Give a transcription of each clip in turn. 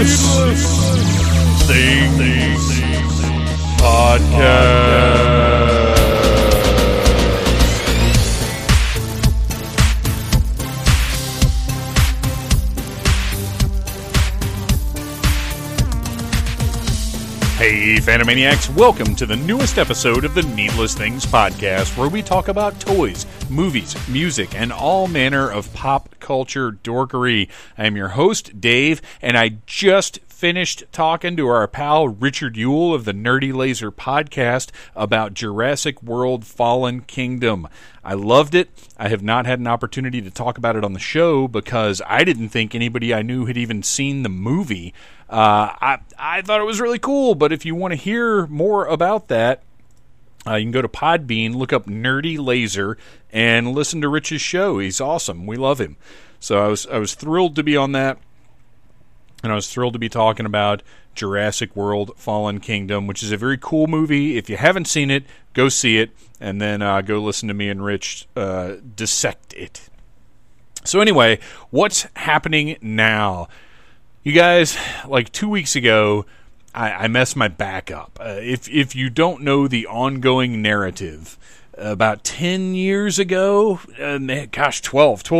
Needless Things Podcast. Hey, Phantomaniacs, welcome to the newest episode of the Needless Things Podcast, where we talk about toys, movies, music, and all manner of pop culture dorkery. I am your host, Dave, and I just finished talking to our pal Richard Yule of the Nerdy Laser podcast about Jurassic World: Fallen Kingdom. I loved it. I have not had an opportunity to talk about it on the show because I didn't think anybody I knew had even seen the movie. I thought it was really cool, but if you want to hear more about that, you can go to Podbean, look up Nerdy Laser, and listen to Rich's show. He's awesome. We love him. So I was thrilled to be on that, and I was thrilled to be talking about Jurassic World: Fallen Kingdom, which is a very cool movie. If you haven't seen it, go see it, and then go listen to me and Rich dissect it. So anyway, what's happening now? You guys, like 2 weeks ago, I messed my back up. If you don't know the ongoing narrative, about 10 years ago, 12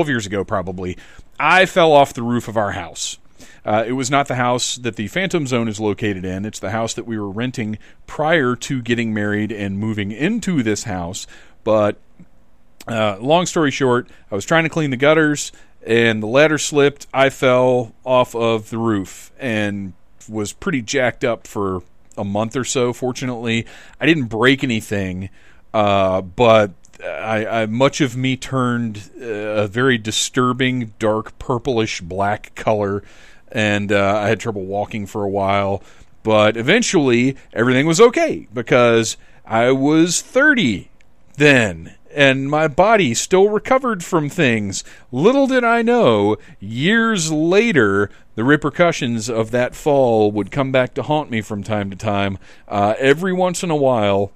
years ago probably, I fell off the roof of our house. It was not the house that the Phantom Zone is located in. It's the house that we were renting prior to getting married and moving into this house. But long story short, I was trying to clean the gutters, and the ladder slipped. I fell off of the roof and was pretty jacked up for a month or so. Fortunately, I didn't break anything, but I much of me turned a very disturbing, dark, purplish black color, and I had trouble walking for a while. But eventually, everything was okay because I was 30 then, and my body still recovered from things. Little did I know, years later, the repercussions of that fall would come back to haunt me from time to time. Every once in a while,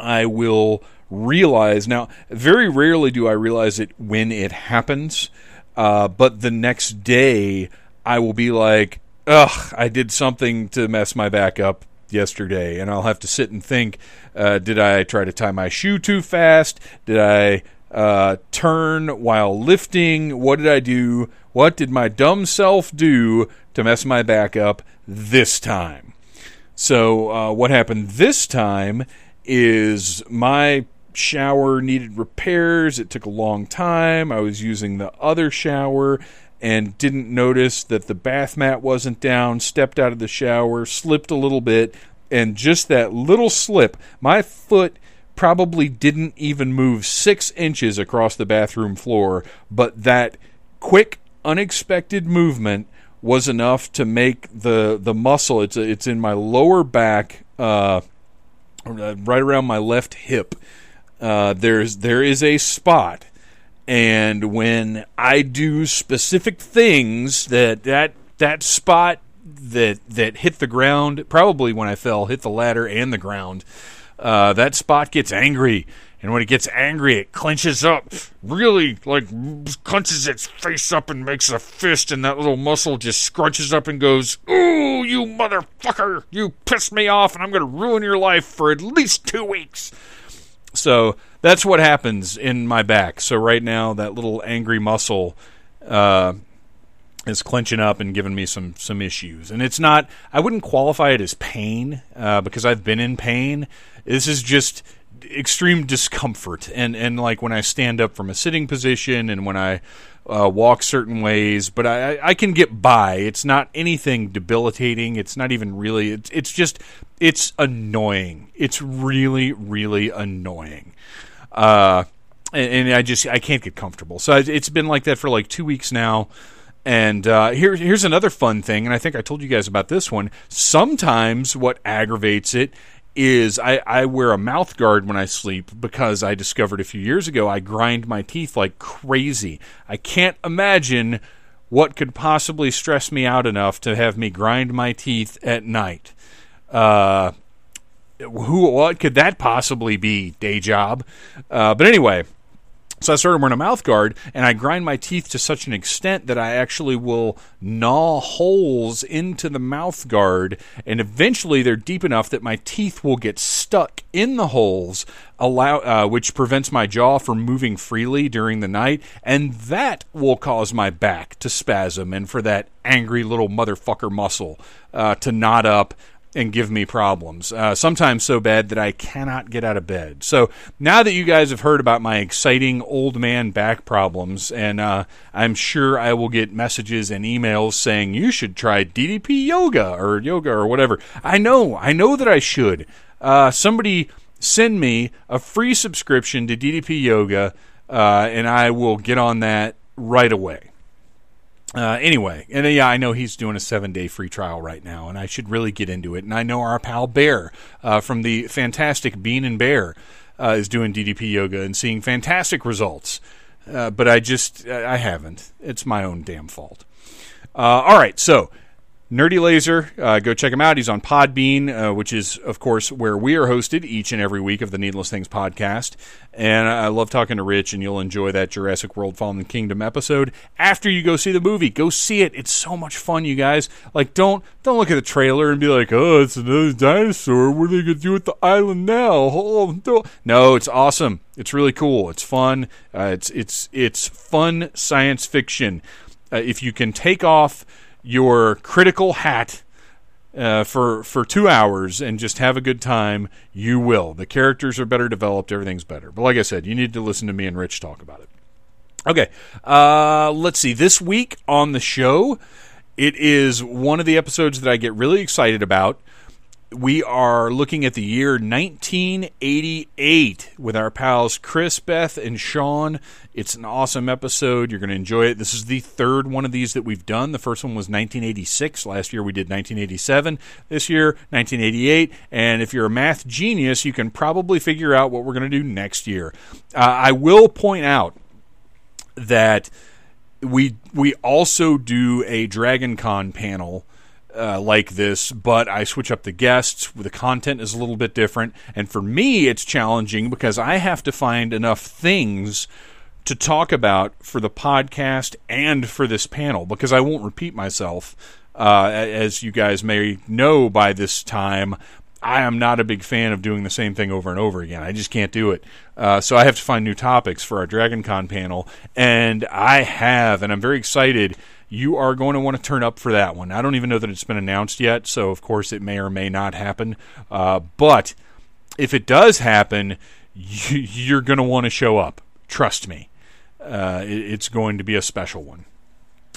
I will realize. Now, very rarely do I realize it when it happens, but the next day, I will be like, ugh, I did something to mess my back up yesterday, and I'll have to sit and think, did I try to tie my shoe too fast? Did I turn while lifting? What did I do? What did my dumb self do to mess my back up this time? So what happened this time is my shower needed repairs. It took a long time. I was using the other shower and didn't notice that the bath mat wasn't down, stepped out of the shower, slipped a little bit, and just that little slip, my foot probably didn't even move 6 inches across the bathroom floor, but that quick, unexpected movement was enough to make the muscle, it's in my lower back, right around my left hip, there is a spot. And when I do specific things, that spot that hit the ground, probably when I fell, hit the ladder and the ground, that spot gets angry. And when it gets angry, it clenches up, really, like, clenches its face up and makes a fist, and that little muscle just scrunches up and goes, ooh, you motherfucker, you pissed me off, and I'm going to ruin your life for at least 2 weeks. So that's what happens in my back. So right now, that little angry muscle is clenching up and giving me some issues. And it's not, I wouldn't qualify it as pain because I've been in pain. This is just extreme discomfort. And like when I stand up from a sitting position and when I walk certain ways, but I can get by. It's not anything debilitating. It's not even really, it's just, it's annoying. It's really, really annoying. And I can't get comfortable. So it's been like that for like 2 weeks now. And here's another fun thing, and I think I told you guys about this one. Sometimes what aggravates it is I wear a mouth guard when I sleep because I discovered a few years ago I grind my teeth like crazy. I can't imagine what could possibly stress me out enough to have me grind my teeth at night. What could that possibly be? Day job. But anyway, So I started wearing a mouth guard, and I grind my teeth to such an extent that I actually will gnaw holes into the mouth guard, and eventually they're deep enough that my teeth will get stuck in the holes, which prevents my jaw from moving freely during the night, and that will cause my back to spasm and for that angry little motherfucker muscle to knot up and give me problems, sometimes so bad that I cannot get out of bed. So now that you guys have heard about my exciting old man back problems, and I'm sure I will get messages and emails saying, you should try DDP yoga or whatever. I know that I should. Somebody send me a free subscription to DDP Yoga, and I will get on that right away. Anyway, and yeah, I know he's doing a 7-day free trial right now, and I should really get into it. And I know our pal Bear from the fantastic Bean and Bear is doing DDP Yoga and seeing fantastic results. But I haven't. It's my own damn fault. All right, so Nerdy Laser, go check him out. He's on Podbean, which is, of course, where we are hosted each and every week of the Needless Things podcast. And I love talking to Rich, and you'll enjoy that Jurassic World: Fallen Kingdom episode. After you go see the movie, go see it. It's so much fun, you guys. Like, don't look at the trailer and be like, oh, it's another dinosaur. What are they going to do with the island now? Oh, no, it's awesome. It's really cool. It's fun. It's fun science fiction. If you can take off your critical hat for 2 hours and just have a good time, you will. The characters are better developed, everything's better. But like I said, you need to listen to me and Rich talk about it. Okay, let's see. This week on the show, it is one of the episodes that I get really excited about. We are looking at the year 1988 with our pals Chris, Beth, and Sean. It's an awesome episode. You're going to enjoy it. This is the third one of these that we've done. The first one was 1986. Last year we did 1987. This year, 1988. And if you're a math genius, you can probably figure out what we're going to do next year. I will point out that we also do a Dragon Con panel like this, but I switch up the guests. The content is a little bit different, and for me it's challenging because I have to find enough things to talk about for the podcast and for this panel, because I won't repeat myself. As you guys may know by this time, I am not a big fan of doing the same thing over and over again. I just can't do it. So I have to find new topics for our Dragon Con panel, and I'm very excited. You are going to want to turn up for that one. I don't even know that it's been announced yet, so of course it may or may not happen. But if it does happen, you're going to want to show up. Trust me. It's going to be a special one.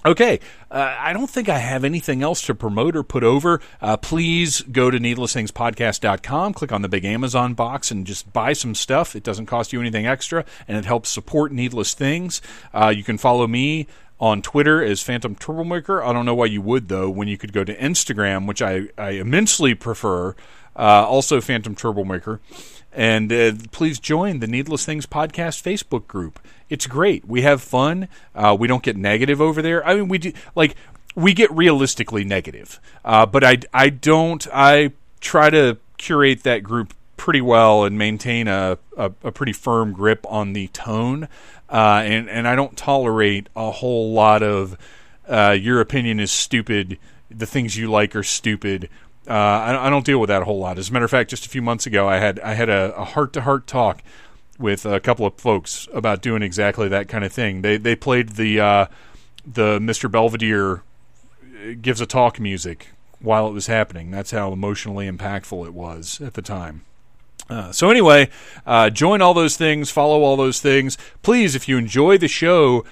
Okay, I don't think I have anything else to promote or put over. Please go to needlessthingspodcast.com, click on the big Amazon box, and just buy some stuff. It doesn't cost you anything extra, and it helps support Needless Things. You can follow me on Twitter as Phantom Troublemaker. I don't know why you would, though, when you could go to Instagram, which I immensely prefer, also Phantom Troublemaker. And please join the Needless Things Podcast Facebook group. It's great. We have fun. We don't get negative over there. I mean, we do, like, we get realistically negative. But I try to curate that group pretty well and maintain a pretty firm grip on the tone. And I don't tolerate a whole lot of your opinion is stupid, the things you like are stupid. I don't deal with that a whole lot. As a matter of fact, just a few months ago, I had a heart-to-heart talk with a couple of folks about doing exactly that kind of thing. They played the Mr. Belvedere gives a talk music while it was happening. That's how emotionally impactful it was at the time. So anyway, join all those things, follow all those things. Please, if you enjoy the show,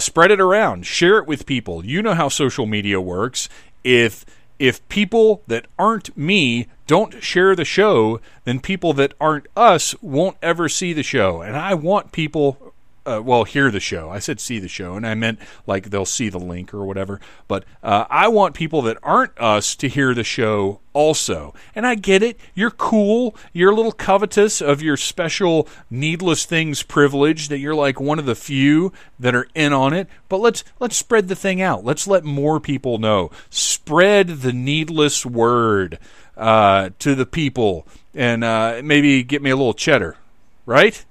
spread it around. Share it with people. You know how social media works. If people that aren't me don't share the show, then people that aren't us won't ever see the show. And I want people, hear the show. I said see the show, and I meant like they'll see the link or whatever. But I want people that aren't us to hear the show also. And I get it. You're cool. You're a little covetous of your special Needless Things privilege that you're like one of the few that are in on it. But let's spread the thing out. Let's let more people know. Spread the needless word to the people, and maybe get me a little cheddar, right?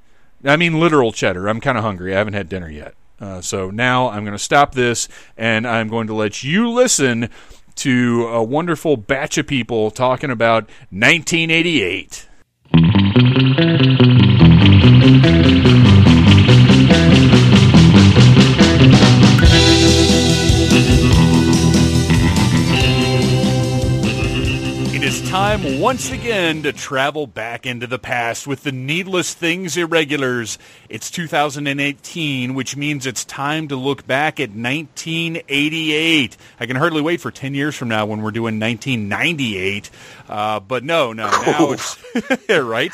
I mean literal cheddar. I'm kind of hungry. I haven't had dinner yet. So now I'm going to stop this, and I'm going to let you listen to a wonderful batch of people talking about 1988. It is time once again to travel back into the past with the Needless Things Irregulars. It's 2018, which means it's time to look back at 1988. I can hardly wait for 10 years from now when we're doing 1998. But no, now it's... right?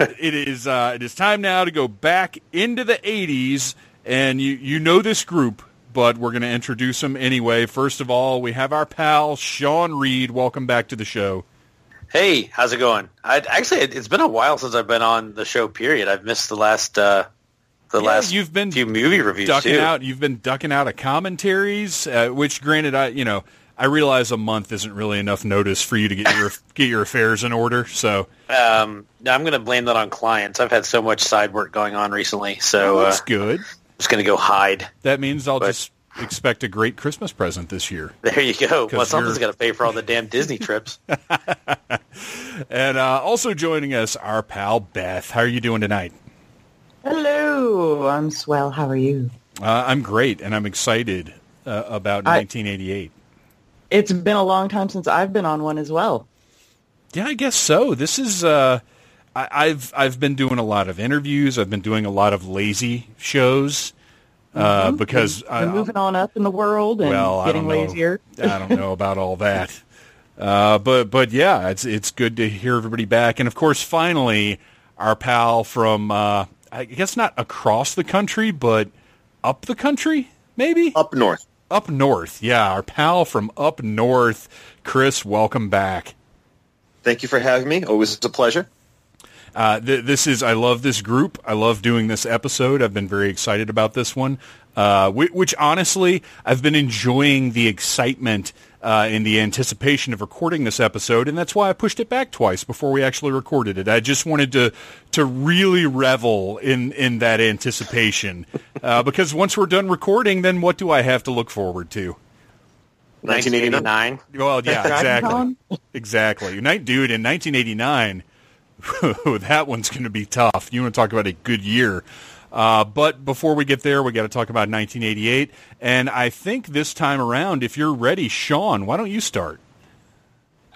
It is time now to go back into the 80s, and you know this group, but we're going to introduce them anyway. First of all, we have our pal Sean Reed. Welcome back to the show. Hey, how's it going? Actually, it's been a while since I've been on the show. Period. I've missed the last you've been few movie reviews too. You've been ducking out of commentaries, which, granted, I realize a month isn't really enough notice for you to get your affairs in order. So I'm going to blame that on clients. I've had so much side work going on recently, so that's good. I'm just going to go hide. That means just expect a great Christmas present this year. There you go. Well, something's got to pay for all the damn Disney trips. And also joining us, our pal Beth. How are you doing tonight? Hello. I'm swell. How are you? I'm great, and I'm excited about 1988. It's been a long time since I've been on one as well. Yeah, I guess so. This is I've been doing a lot of interviews. I've been doing a lot of lazy shows because I'm moving on up in the world and getting lazier. I don't know about all that, but yeah, it's good to hear everybody back. And of course, finally, our pal from I guess not across the country, but up the country, maybe up north. Up north, yeah, our pal from up north, Chris, welcome back. Thank you for having me. Always a pleasure. I love this group. I love doing this episode. I've been very excited about this one, which honestly, I've been enjoying the excitement in the anticipation of recording this episode, and that's why I pushed it back twice before we actually recorded it. I just wanted to really revel in that anticipation, because once we're done recording, then what do I have to look forward to? 1989. Well, yeah, exactly. Dude, in 1989, that one's going to be tough. You want to talk about a good year. But before we get there, we got to talk about 1988. And I think this time around, if you're ready, Sean, why don't you start?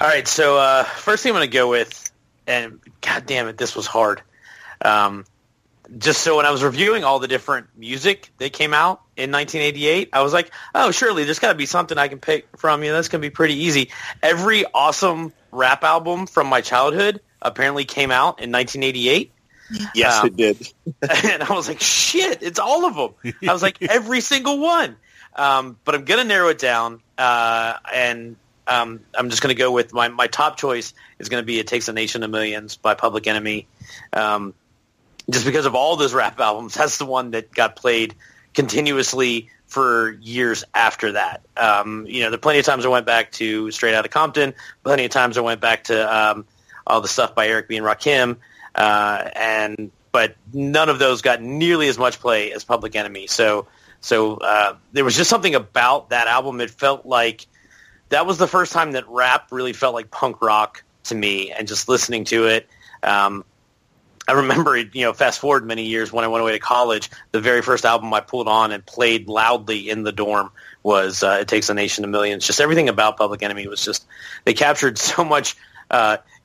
All right. So first thing I'm going to go with, and God damn it, this was hard. Just so when I was reviewing all the different music that came out in 1988, I was like, oh, surely there's got to be something I can pick from. That's going to be pretty easy. Every awesome rap album from my childhood apparently came out in 1988. Yes, it did. And I was like, shit, it's all of them. I was like, every single one. But I'm going to narrow it down, and I'm just going to go with my top choice is going to be It Takes a Nation of Millions by Public Enemy. Just because of all those rap albums, that's the one that got played continuously for years after that. There are plenty of times I went back to Straight Outta Compton, plenty of times I went back to all the stuff by Eric B. and Rakim. But none of those got nearly as much play as Public Enemy. So there was just something about that album. It felt like that was the first time that rap really felt like punk rock to me. And just listening to it, I remember, fast forward many years when I went away to college, the very first album I pulled on and played loudly in the dorm was It Takes a Nation of Millions. Just everything about Public Enemy was just, they captured so much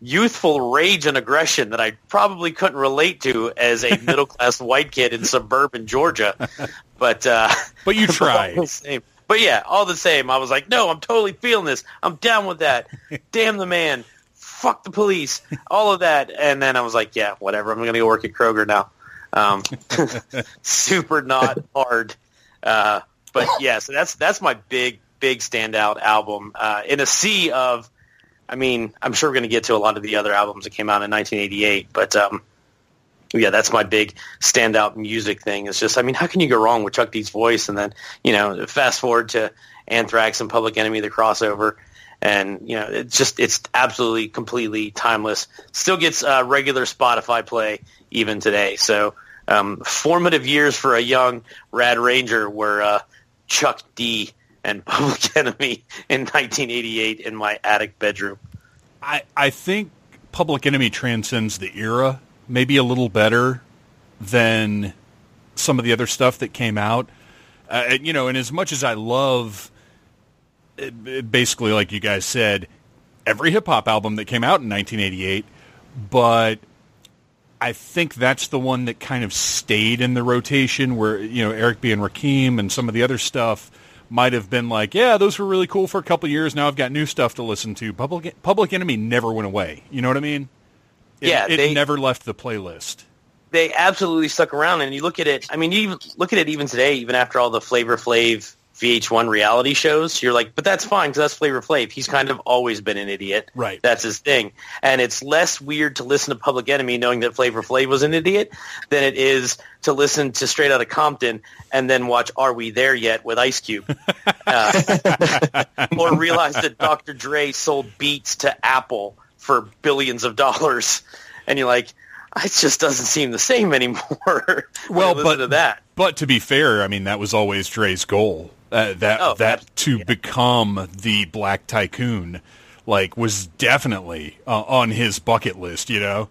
youthful rage and aggression that I probably couldn't relate to as a middle-class white kid in suburban Georgia. But you tried. All the same, I was like, no, I'm totally feeling this. I'm down with that. Damn the man. Fuck the police. All of that. And then I was like, yeah, whatever. I'm going to go work at Kroger now. Super not hard. So that's my big, big standout album. In a sea of... I'm sure we're going to get to a lot of the other albums that came out in 1988, but that's my big standout music thing. It's just, how can you go wrong with Chuck D's voice? And then, fast forward to Anthrax and Public Enemy, the crossover, and it's absolutely completely timeless. Still gets regular Spotify play even today. So Formative years for a young Rad Ranger were Chuck D and Public Enemy in 1988 in my attic bedroom. I think Public Enemy transcends the era maybe a little better than some of the other stuff that came out. You know, and as much as I love, basically like you guys said, every hip-hop album that came out in 1988, but I think that's the one that kind of stayed in the rotation where, you know, Eric B. and Rakim and some of the other stuff might have been like, yeah, those were really cool for a couple of years. Now I've got new stuff to listen to. Public Enemy never went away. You know what I mean? It never left the playlist. They absolutely stuck around. And you look at it, I mean, you even look at it even today, even after all the Flavor Flav VH1 reality shows, you're like, but that's fine because that's Flavor Flav. He's kind of always been an idiot. Right. That's his thing. And it's less weird to listen to Public Enemy knowing that Flavor Flav was an idiot than it is to listen to Straight Outta Compton and then watch Are We There Yet with Ice Cube. Or realize that Dr. Dre sold Beats to Apple for billions of dollars. And you're like, it just doesn't seem the same anymore. Well, but to be fair, I mean, that was always Dre's goal. Become the black tycoon, like, was definitely on his bucket list, you know.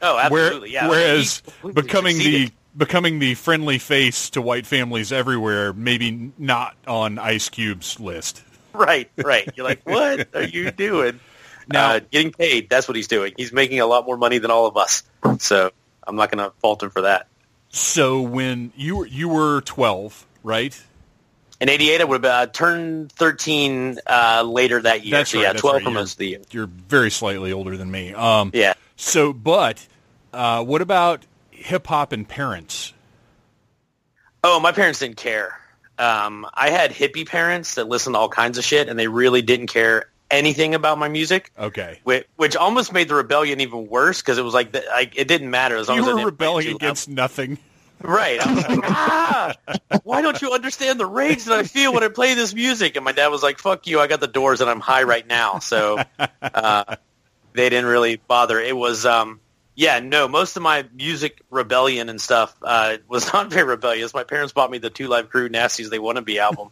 Oh, absolutely. Whereas becoming the friendly face to white families everywhere, maybe not on Ice Cube's list. Right. You're like, what are you doing? Now, getting paid, that's what he's doing. He's making a lot more money than all of us, so I'm not going to fault him for that. So when you were 12, right? In 88, I would have turned 13 later that year. That's so, right, yeah, that's 12 right. For most of the year. You're very slightly older than me. Yeah. So, but what about hip-hop and parents? Oh, my parents didn't care. I had hippie parents that listened to all kinds of shit, and they really didn't care anything about my music. Okay. Which almost made the rebellion even worse, because it was like, it didn't matter as long as I didn't rebelling against nothing. Right. I was like, why don't you understand the rage that I feel when I play this music? And my dad was like, fuck you, I got the Doors and I'm high right now. So they didn't really bother. It was, most of my music rebellion and stuff was not very rebellious. My parents bought me the Two Live Crew Nasty As They Wanna Be album.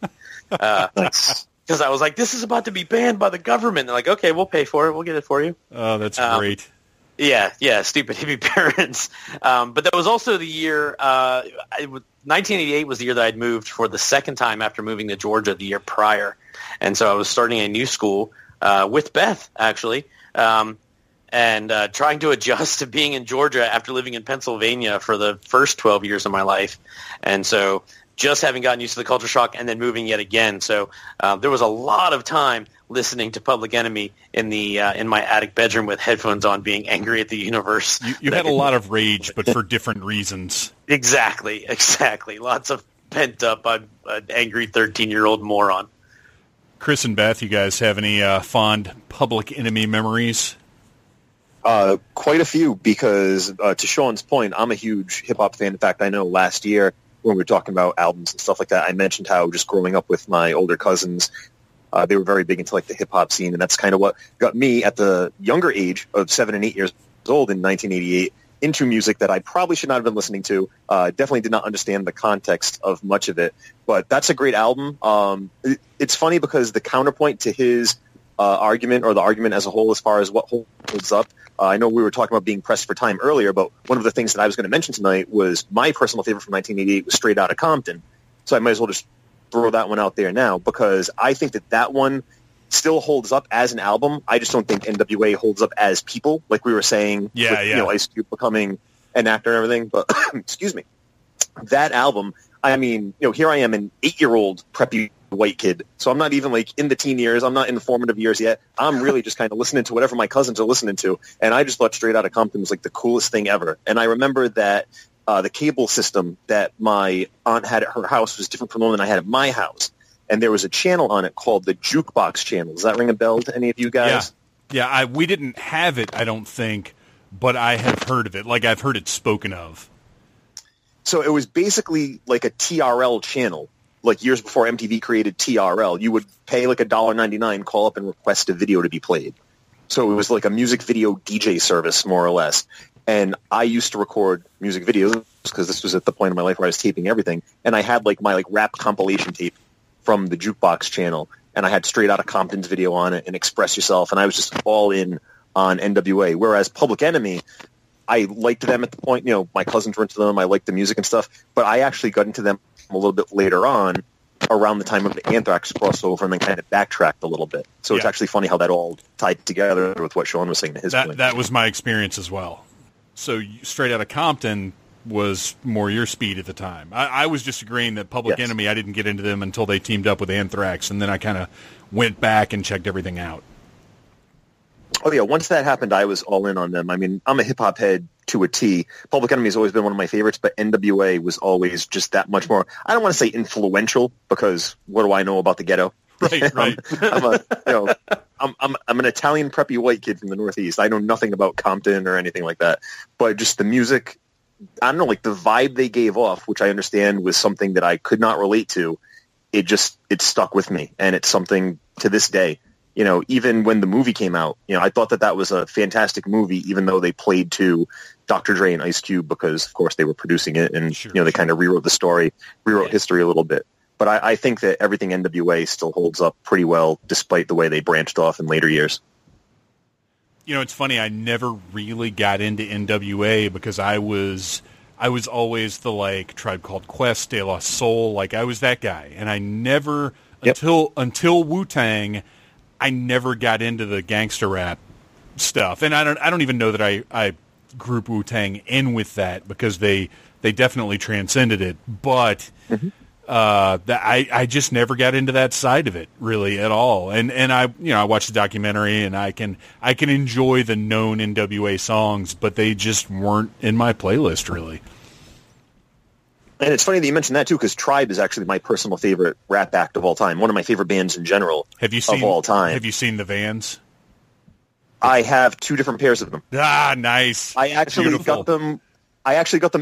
Because I was like, this is about to be banned by the government. They're like, okay, we'll pay for it. We'll get it for you. Oh, that's great. Yeah, stupid hippie parents. But that was also the year, 1988 was the year that I'd moved for the second time after moving to Georgia the year prior. And so I was starting a new school with Beth, actually, and trying to adjust to being in Georgia after living in Pennsylvania for the first 12 years of my life. And so just having gotten used to the culture shock and then moving yet again. So there was a lot of time listening to Public Enemy in my attic bedroom with headphones on, being angry at the universe. You had a lot of rage, but for different reasons. Exactly. Lots of pent-up, angry 13-year-old moron. Chris and Beth, you guys have any fond Public Enemy memories? Quite a few, because to Sean's point, I'm a huge hip-hop fan. In fact, I know last year when we were talking about albums and stuff like that, I mentioned how just growing up with my older cousins, they were very big into like the hip-hop scene, and that's kind of what got me at the younger age of 7 and 8 years old in 1988 into music that I probably should not have been listening to. Definitely did not understand the context of much of it, but that's a great album. It's funny because the counterpoint to his argument, or the argument as a whole as far as what holds up, I know we were talking about being pressed for time earlier, but one of the things that I was going to mention tonight was my personal favorite from 1988 was Straight Outta Compton, so I might as well just throw that one out there now, because I think that one still holds up as an album. I just don't think N.W.A. holds up as people, like we were saying. You know, Ice Cube becoming an actor and everything. But excuse me, that album. I mean, you know, here I am, an 8-year-old preppy white kid. So I'm not even like in the teen years. I'm not in the formative years yet. I'm really just kind of listening to whatever my cousins are listening to, and I just thought Straight Outta Compton was like the coolest thing ever. And I remember that. The cable system that my aunt had at her house was different from the one I had at my house. And there was a channel on it called the Jukebox Channel. Does that ring a bell to any of you guys? Yeah, we didn't have it, I don't think, but I have heard of it. Like, I've heard it spoken of. So it was basically like a TRL channel. Like, years before MTV created TRL, you would pay like $1.99, call up and request a video to be played. So it was like a music video DJ service, more or less. And I used to record music videos because this was at the point in my life where I was taping everything. And I had like my like rap compilation tape from the Jukebox channel. And I had Straight Outta Compton's video on it and Express Yourself. And I was just all in on N.W.A. Whereas Public Enemy, I liked them at the point, you know, my cousins were into them. I liked the music and stuff. But I actually got into them a little bit later on around the time of the Anthrax crossover, and then kind of backtracked a little bit. So it's actually funny how that all tied together with what Sean was saying at his point. That was my experience as well. So Straight Outta Compton was more your speed at the time. I was just agreeing that Public Enemy, I didn't get into them until they teamed up with Anthrax, and then I kind of went back and checked everything out. Oh, yeah. Once that happened, I was all in on them. I mean, I'm a hip-hop head to a T. Public Enemy has always been one of my favorites, but NWA was always just that much more, I don't want to say influential, because what do I know about the ghetto? Right, right. I'm an Italian preppy white kid from the Northeast. I know nothing about Compton or anything like that. But just the music, I don't know, like the vibe they gave off, which I understand was something that I could not relate to, it stuck with me. And it's something to this day. You know, even when the movie came out, you know, I thought that that was a fantastic movie, even though they played to Dr. Dre and Ice Cube because, of course, they were producing it. And, you know, they kind of rewrote the story, rewrote history a little bit. But I think that everything NWA still holds up pretty well, despite the way they branched off in later years. You know, it's funny. I never really got into NWA because I was always the, like, Tribe Called Quest, De La Soul. Like, I was that guy. And I never, until Wu-Tang, I never got into the gangster rap stuff. And I don't even know that I group Wu-Tang in with that because they definitely transcended it. But I just never got into that side of it really at all. And I, you know, I watched the documentary and I can enjoy the known NWA songs, but they just weren't in my playlist really. And it's funny that you mentioned that, too, because Tribe is actually my personal favorite rap act of all time. One of my favorite bands in general of all time. Have you seen the Vans? I have 2 different pairs of them. Ah, nice. I actually got them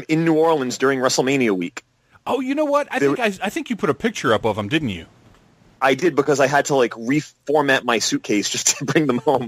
in New Orleans during WrestleMania week. Oh, you know what? I think you put a picture up of them, didn't you? I did, because I had to, like, reformat my suitcase just to bring them home.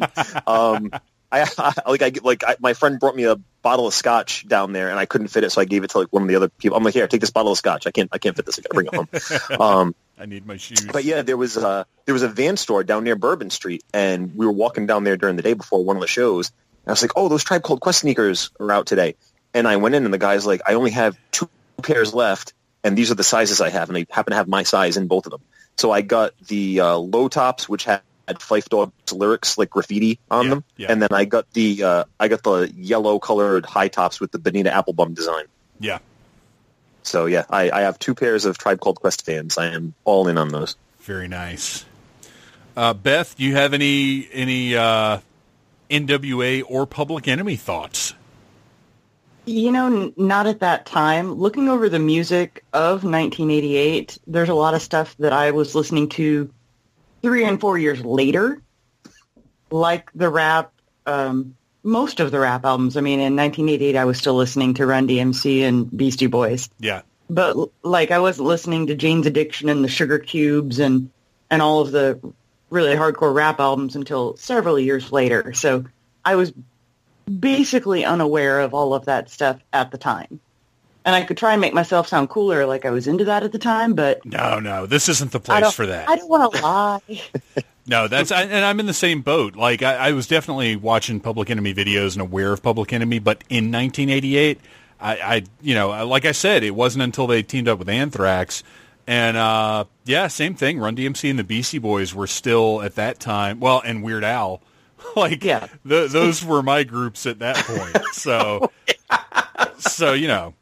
My friend brought me a bottle of scotch down there, and I couldn't fit it, so I gave it to like one of the other people. I'm like, here, take this bottle of scotch. I can't fit this. I gotta bring it home. I need my shoes. But yeah, there was a Van store down near Bourbon Street, and we were walking down there during the day before one of the shows. And I was like, oh, those Tribe Called Quest sneakers are out today. And I went in, and the guy's like, I only have 2 pairs left, and these are the sizes I have, and they happen to have my size in both of them. So I got the low tops, which had Fife Dog's lyrics like graffiti on them, and then I got the yellow colored high tops with the Benita Applebum design. Yeah. So yeah, I have 2 pairs of Tribe Called Quest fans. I am all in on those. Very nice. Beth, do you have any NWA or Public Enemy thoughts? You know, not at that time. Looking over the music of 1988, there's a lot of stuff that I was listening to 3 and 4 years later, like the rap, most of the rap albums. I mean, in 1988, I was still listening to Run DMC and Beastie Boys. Yeah. But, like, I wasn't listening to Jane's Addiction and the Sugar Cubes and all of the really hardcore rap albums until several years later. So I was basically unaware of all of that stuff at the time. And I could try and make myself sound cooler, like I was into that at the time, but no, this isn't the place for that. I don't want to lie. No, and I'm in the same boat. Like I was definitely watching Public Enemy videos and aware of Public Enemy, but in 1988, I like I said, it wasn't until they teamed up with Anthrax, and same thing. Run DMC and the Beastie Boys were still at that time. Well, and Weird Al, those were my groups at that point. So, so you know.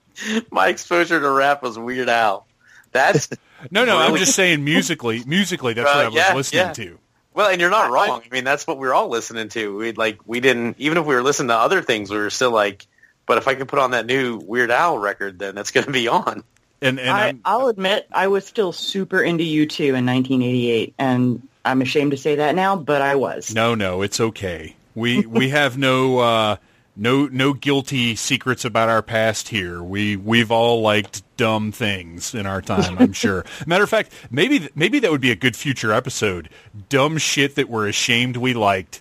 My exposure to rap was Weird Al. That's no. Really? I'm just saying musically, that's what I was listening to. Well, and you're not wrong. I mean, that's what we were all listening to. We didn't, even if we were listening to other things, we were still like, but if I could put on that new Weird Al record, then that's going to be on. And I'll admit, I was still super into U2 in 1988, and I'm ashamed to say that now, but I was. No, it's okay. We have no. No guilty secrets about our past here. We've all liked dumb things in our time, I'm sure. Matter of fact, maybe that would be a good future episode. Dumb shit that we're ashamed we liked.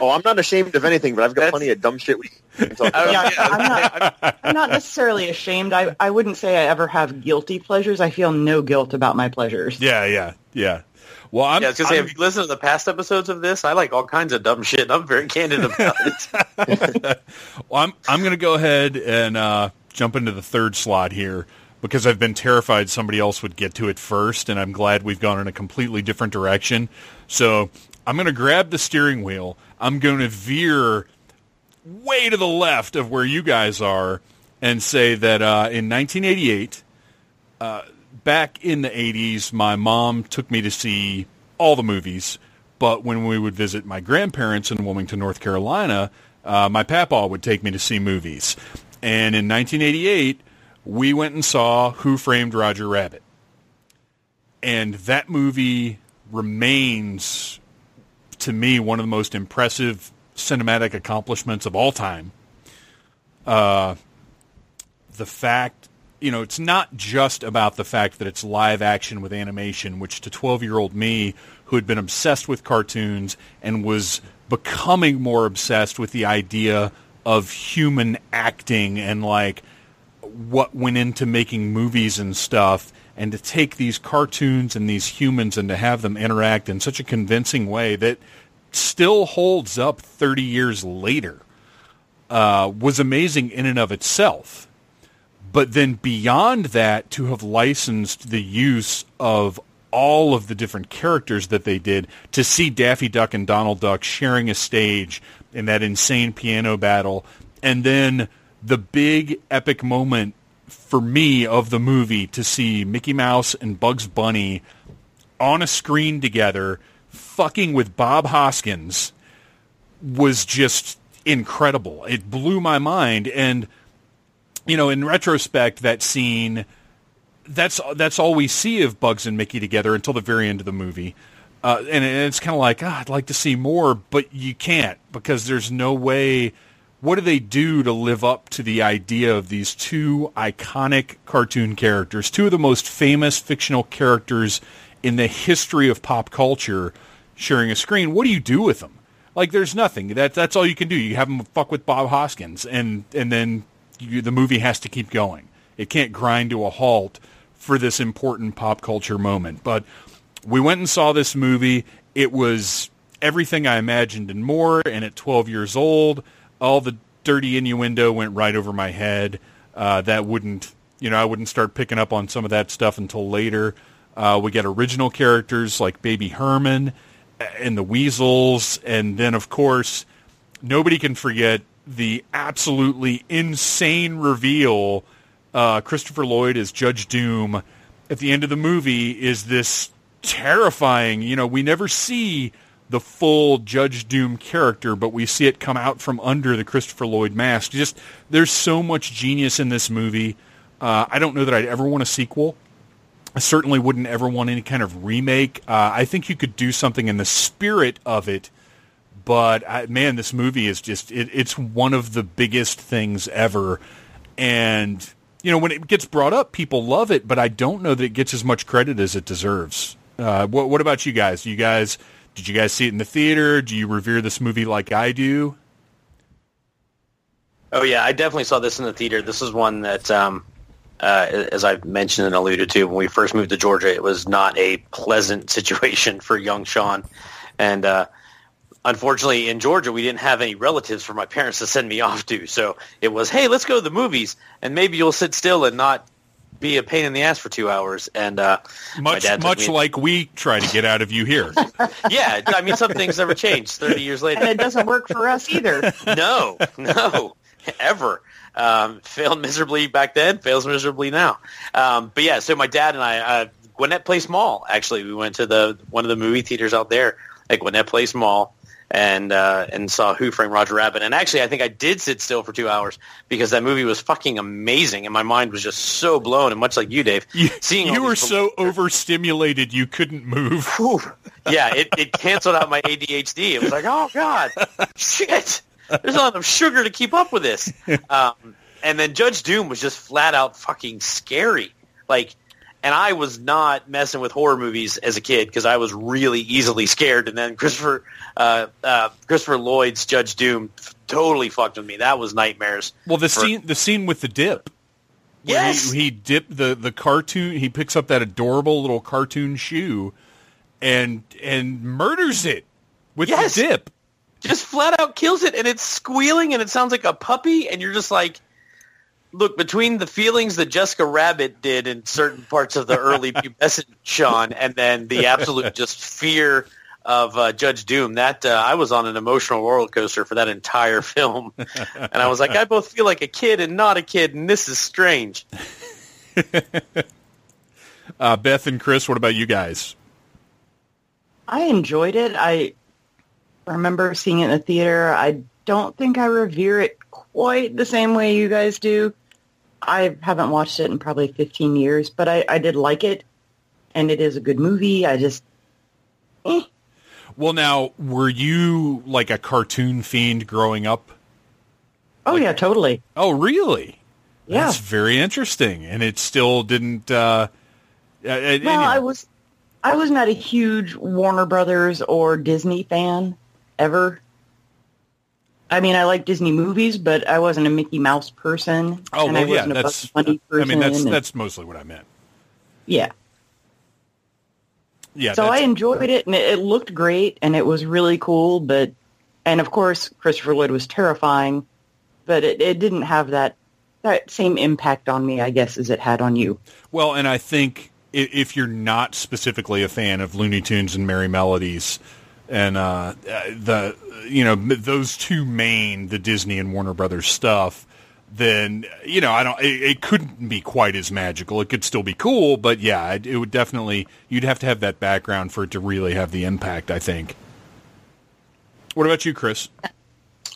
Oh, I'm not ashamed of anything, but I've got plenty of dumb shit we can talk about. I'm not necessarily ashamed. I wouldn't say I ever have guilty pleasures. I feel no guilt about my pleasures. Yeah. Well, I was going to say, if you listen to the past episodes of this, I like all kinds of dumb shit, and I'm very candid about it. Well, I'm going to go ahead and jump into the third slot here, because I've been terrified somebody else would get to it first, and I'm glad we've gone in a completely different direction. So I'm going to grab the steering wheel. I'm going to veer way to the left of where you guys are and say that in 1988... back in the 80s, my mom took me to see all the movies, but when we would visit my grandparents in Wilmington, North Carolina, my papaw would take me to see movies. And in 1988, we went and saw Who Framed Roger Rabbit. And that movie remains, to me, one of the most impressive cinematic accomplishments of all time. The fact... You know, it's not just about the fact that it's live action with animation, which to 12-year-old me, who had been obsessed with cartoons and was becoming more obsessed with the idea of human acting and, like, what went into making movies and stuff, and to take these cartoons and these humans and to have them interact in such a convincing way that still holds up 30 years later, was amazing in and of itself. But then beyond that, to have licensed the use of all of the different characters that they did, to see Daffy Duck and Donald Duck sharing a stage in that insane piano battle, and then the big epic moment for me of the movie to see Mickey Mouse and Bugs Bunny on a screen together fucking with Bob Hoskins was just incredible. It blew my mind, and... You know, in retrospect, that scene, that's all we see of Bugs and Mickey together until the very end of the movie. And it's kind of like, I'd like to see more, but you can't, because there's no way. What do they do to live up to the idea of these two iconic cartoon characters, two of the most famous fictional characters in the history of pop culture, sharing a screen? What do you do with them? Like, there's nothing. That's all you can do. You have them fuck with Bob Hoskins, and then... the movie has to keep going. It can't grind to a halt for this important pop culture moment. But we went and saw this movie. It was everything I imagined and more. And at 12 years old, all the dirty innuendo went right over my head. I wouldn't start picking up on some of that stuff until later. We got original characters like Baby Herman and the Weasels. And then, of course, nobody can forget the absolutely insane reveal, Christopher Lloyd as Judge Doom at the end of the movie, is this terrifying, we never see the full Judge Doom character, but we see it come out from under the Christopher Lloyd mask. Just, there's so much genius in this movie. I don't know that I'd ever want a sequel. I certainly wouldn't ever want any kind of remake. I think you could do something in the spirit of it. But, this movie is just, it's one of the biggest things ever. And, when it gets brought up, people love it, but I don't know that it gets as much credit as it deserves. What about you guys? Did you guys see it in the theater? Do you revere this movie like I do? Oh, yeah, I definitely saw this in the theater. This is one that, as I've mentioned and alluded to, when we first moved to Georgia, it was not a pleasant situation for young Sean. And, unfortunately, in Georgia, we didn't have any relatives for my parents to send me off to. So it was, hey, let's go to the movies, and maybe you'll sit still and not be a pain in the ass for 2 hours. And much like we try to get out of you here. Yeah, some things never change 30 years later. And it doesn't work for us either. No, ever. Failed miserably back then, fails miserably now. But yeah, so my dad and I, Gwinnett Place Mall, actually, we went to one of the movie theaters out there at Gwinnett Place Mall. And saw Who Framed Roger Rabbit. And actually, I think I did sit still for 2 hours because that movie was fucking amazing, and my mind was just so blown. And much like you, Dave, you were so overstimulated you couldn't move. Yeah, it canceled out my ADHD. It was like, oh god, shit. There's a lot of sugar to keep up with this. And then Judge Doom was just flat out fucking scary. Like, and I was not messing with horror movies as a kid because I was really easily scared. And then Christopher Lloyd's Judge Doom totally fucked with me. That was nightmares. Well, the scene with the dip. Yes, he dipped the cartoon. He picks up that adorable little cartoon shoe and murders it with the dip. Just flat out kills it, and it's squealing, and it sounds like a puppy, and you're just like, look, between the feelings that Jessica Rabbit did in certain parts of the early pubescent Sean, and then the absolute just fear of Judge Doom, that I was on an emotional roller coaster for that entire film. And I was like, I both feel like a kid and not a kid, and this is strange. Beth and Chris, what about you guys? I enjoyed it. I remember seeing it in the theater. I don't think I revere it quite the same way you guys do. I haven't watched it in probably 15 years, but I did like it, and it is a good movie. I just... eh. Well, now, were you like a cartoon fiend growing up? Oh, like, yeah, totally. Oh, really? Yeah. That's very interesting, and it still didn't... I was not a huge Warner Brothers or Disney fan, ever. I mean, I like Disney movies, but I wasn't a Mickey Mouse person. Oh, and well, I wasn't a Bugs Bunny person. I mean, that's mostly what I meant. Yeah. Yeah. So I enjoyed it, and it looked great, and it was really cool, but... and, of course, Christopher Lloyd was terrifying, but it didn't have that same impact on me, I guess, as it had on you. Well, and I think... if you're not specifically a fan of Looney Tunes and Merry Melodies and those two main, the Disney and Warner Brothers stuff, then it couldn't be quite as magical. It could still be cool, but yeah, it would definitely, you'd have to have that background for it to really have the impact, I think. What about you, Chris?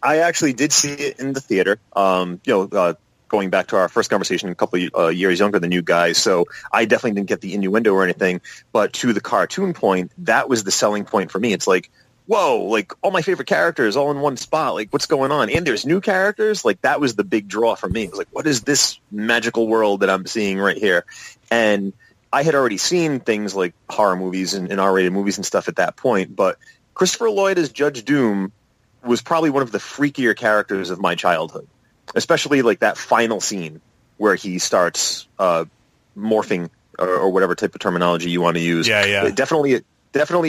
I actually did see it in the theater. Going back to our first conversation, a couple of years younger than you guys, so I definitely didn't get the innuendo or anything, but to the cartoon point, that was the selling point for me. It's like, whoa, like, all my favorite characters all in one spot, like, what's going on? And there's new characters? Like, that was the big draw for me. It was like, what is this magical world that I'm seeing right here? And I had already seen things like horror movies and R-rated movies and stuff at that point, but Christopher Lloyd as Judge Doom was probably one of the freakier characters of my childhood. Especially like that final scene where he starts morphing or whatever type of terminology you want to use. Yeah, yeah. Definitely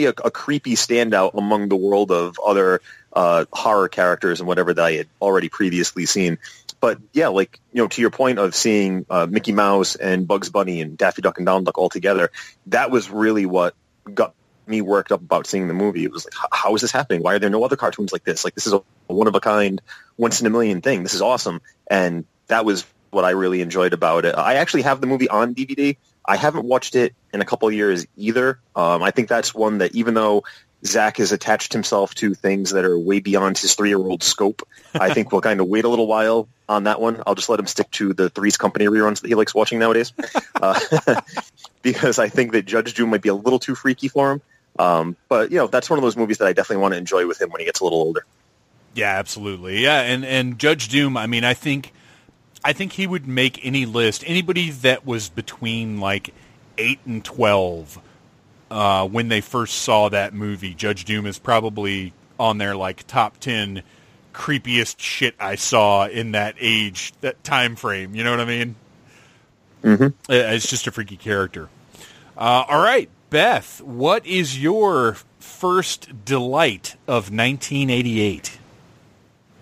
a creepy standout among the world of other horror characters and whatever that I had already previously seen. But yeah, like, to your point of seeing Mickey Mouse and Bugs Bunny and Daffy Duck and Donald Duck all together, that was really what got me worked up about seeing the movie. It was like, how is this happening? Why are there no other cartoons like this? Like, this is a one-of-a-kind, once-in-a-million thing. This is awesome. And that was what I really enjoyed about it. I actually have the movie on DVD. I haven't watched it in a couple of years either. I think that's one that, even though Zach has attached himself to things that are way beyond his 3-year-old scope, I think we'll kind of wait a little while on that one. I'll just let him stick to the Three's Company reruns that he likes watching nowadays. Because I think that Judge Doom might be a little too freaky for him. But, that's one of those movies that I definitely want to enjoy with him when he gets a little older. Yeah, absolutely. Yeah, and Judge Doom, I mean, I think he would make any list. Anybody that was between, like, 8 and 12 when they first saw that movie, Judge Doom is probably on their, like, top 10 creepiest shit I saw in that time frame. You know what I mean? Mm-hmm. It's just a freaky character. All right, Beth, what is your first delight of 1988?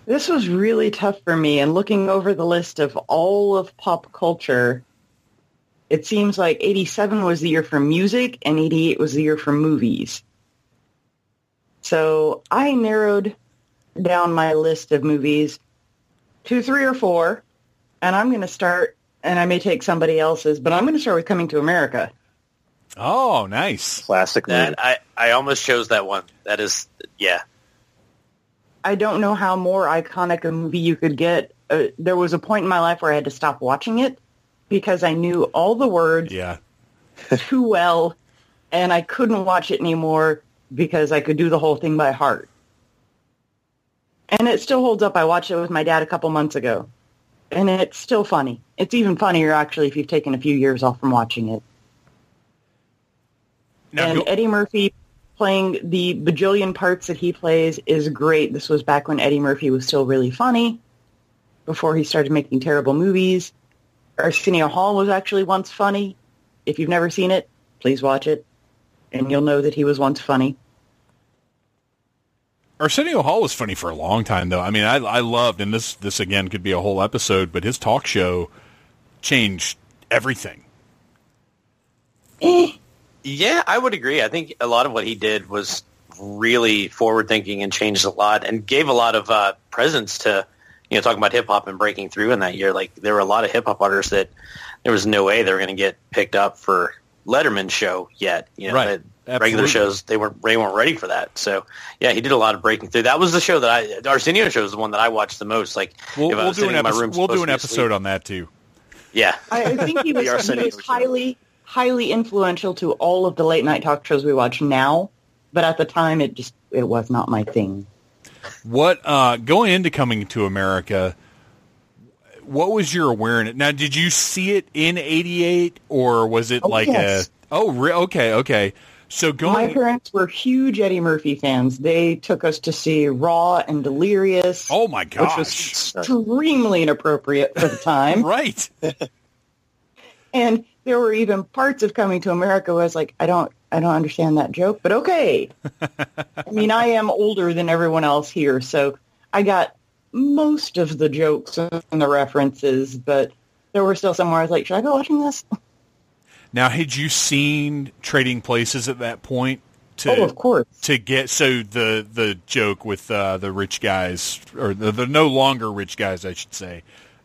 This was really tough for me, and looking over the list of all of pop culture, it seems like 87 was the year for music, and 88 was the year for movies. So I narrowed down my list of movies to 3 or 4, and I'm going to start, and I may take somebody else's, but I'm going to start with Coming to America. Oh, nice. Classic movie. That, I almost chose that one. That is, yeah. I don't know how more iconic a movie you could get. There was a point in my life where I had to stop watching it because I knew all the words too well, and I couldn't watch it anymore because I could do the whole thing by heart. And it still holds up. I watched it with my dad a couple months ago. And it's still funny. It's even funnier, actually, if you've taken a few years off from watching it. Now, and Eddie Murphy playing the bajillion parts that he plays is great. This was back when Eddie Murphy was still really funny, before he started making terrible movies. Arsenio Hall was actually once funny. If you've never seen it, please watch it, and you'll know that he was once funny. Arsenio Hall was funny for a long time, though. I mean, I loved, and this again could be a whole episode, but his talk show changed everything. Yeah, I would agree. I think a lot of what he did was really forward-thinking and changed a lot and gave a lot of presence to, you know, talking about hip-hop and breaking through in that year. Like, there were a lot of hip-hop artists that there was no way they were going to get picked up for Letterman's show yet. You know, right. Regular shows, they weren't ready for that. So, yeah, he did a lot of breaking through. That was the show that the Arsenio show was the one that I watched the most. Like, we'll do an episode on that, too. Yeah. I think he was, highly influential to all of the late-night talk shows we watch now, but at the time, it was not my thing. Going into Coming to America, what was your awareness? Now, did you see it in 88, or was it yes. Okay. So my parents were huge Eddie Murphy fans. They took us to see Raw and Delirious. Oh, my gosh. Which was extremely inappropriate for the time. Right. And there were even parts of Coming to America where I was like, I don't understand that joke, but okay. I mean, I am older than everyone else here, so I got most of the jokes and the references, but there were still some where I was like, should I go watching this? Now, had you seen Trading Places at that point? Of course. To get, so the joke with the rich guys, or the no longer rich guys, I should say,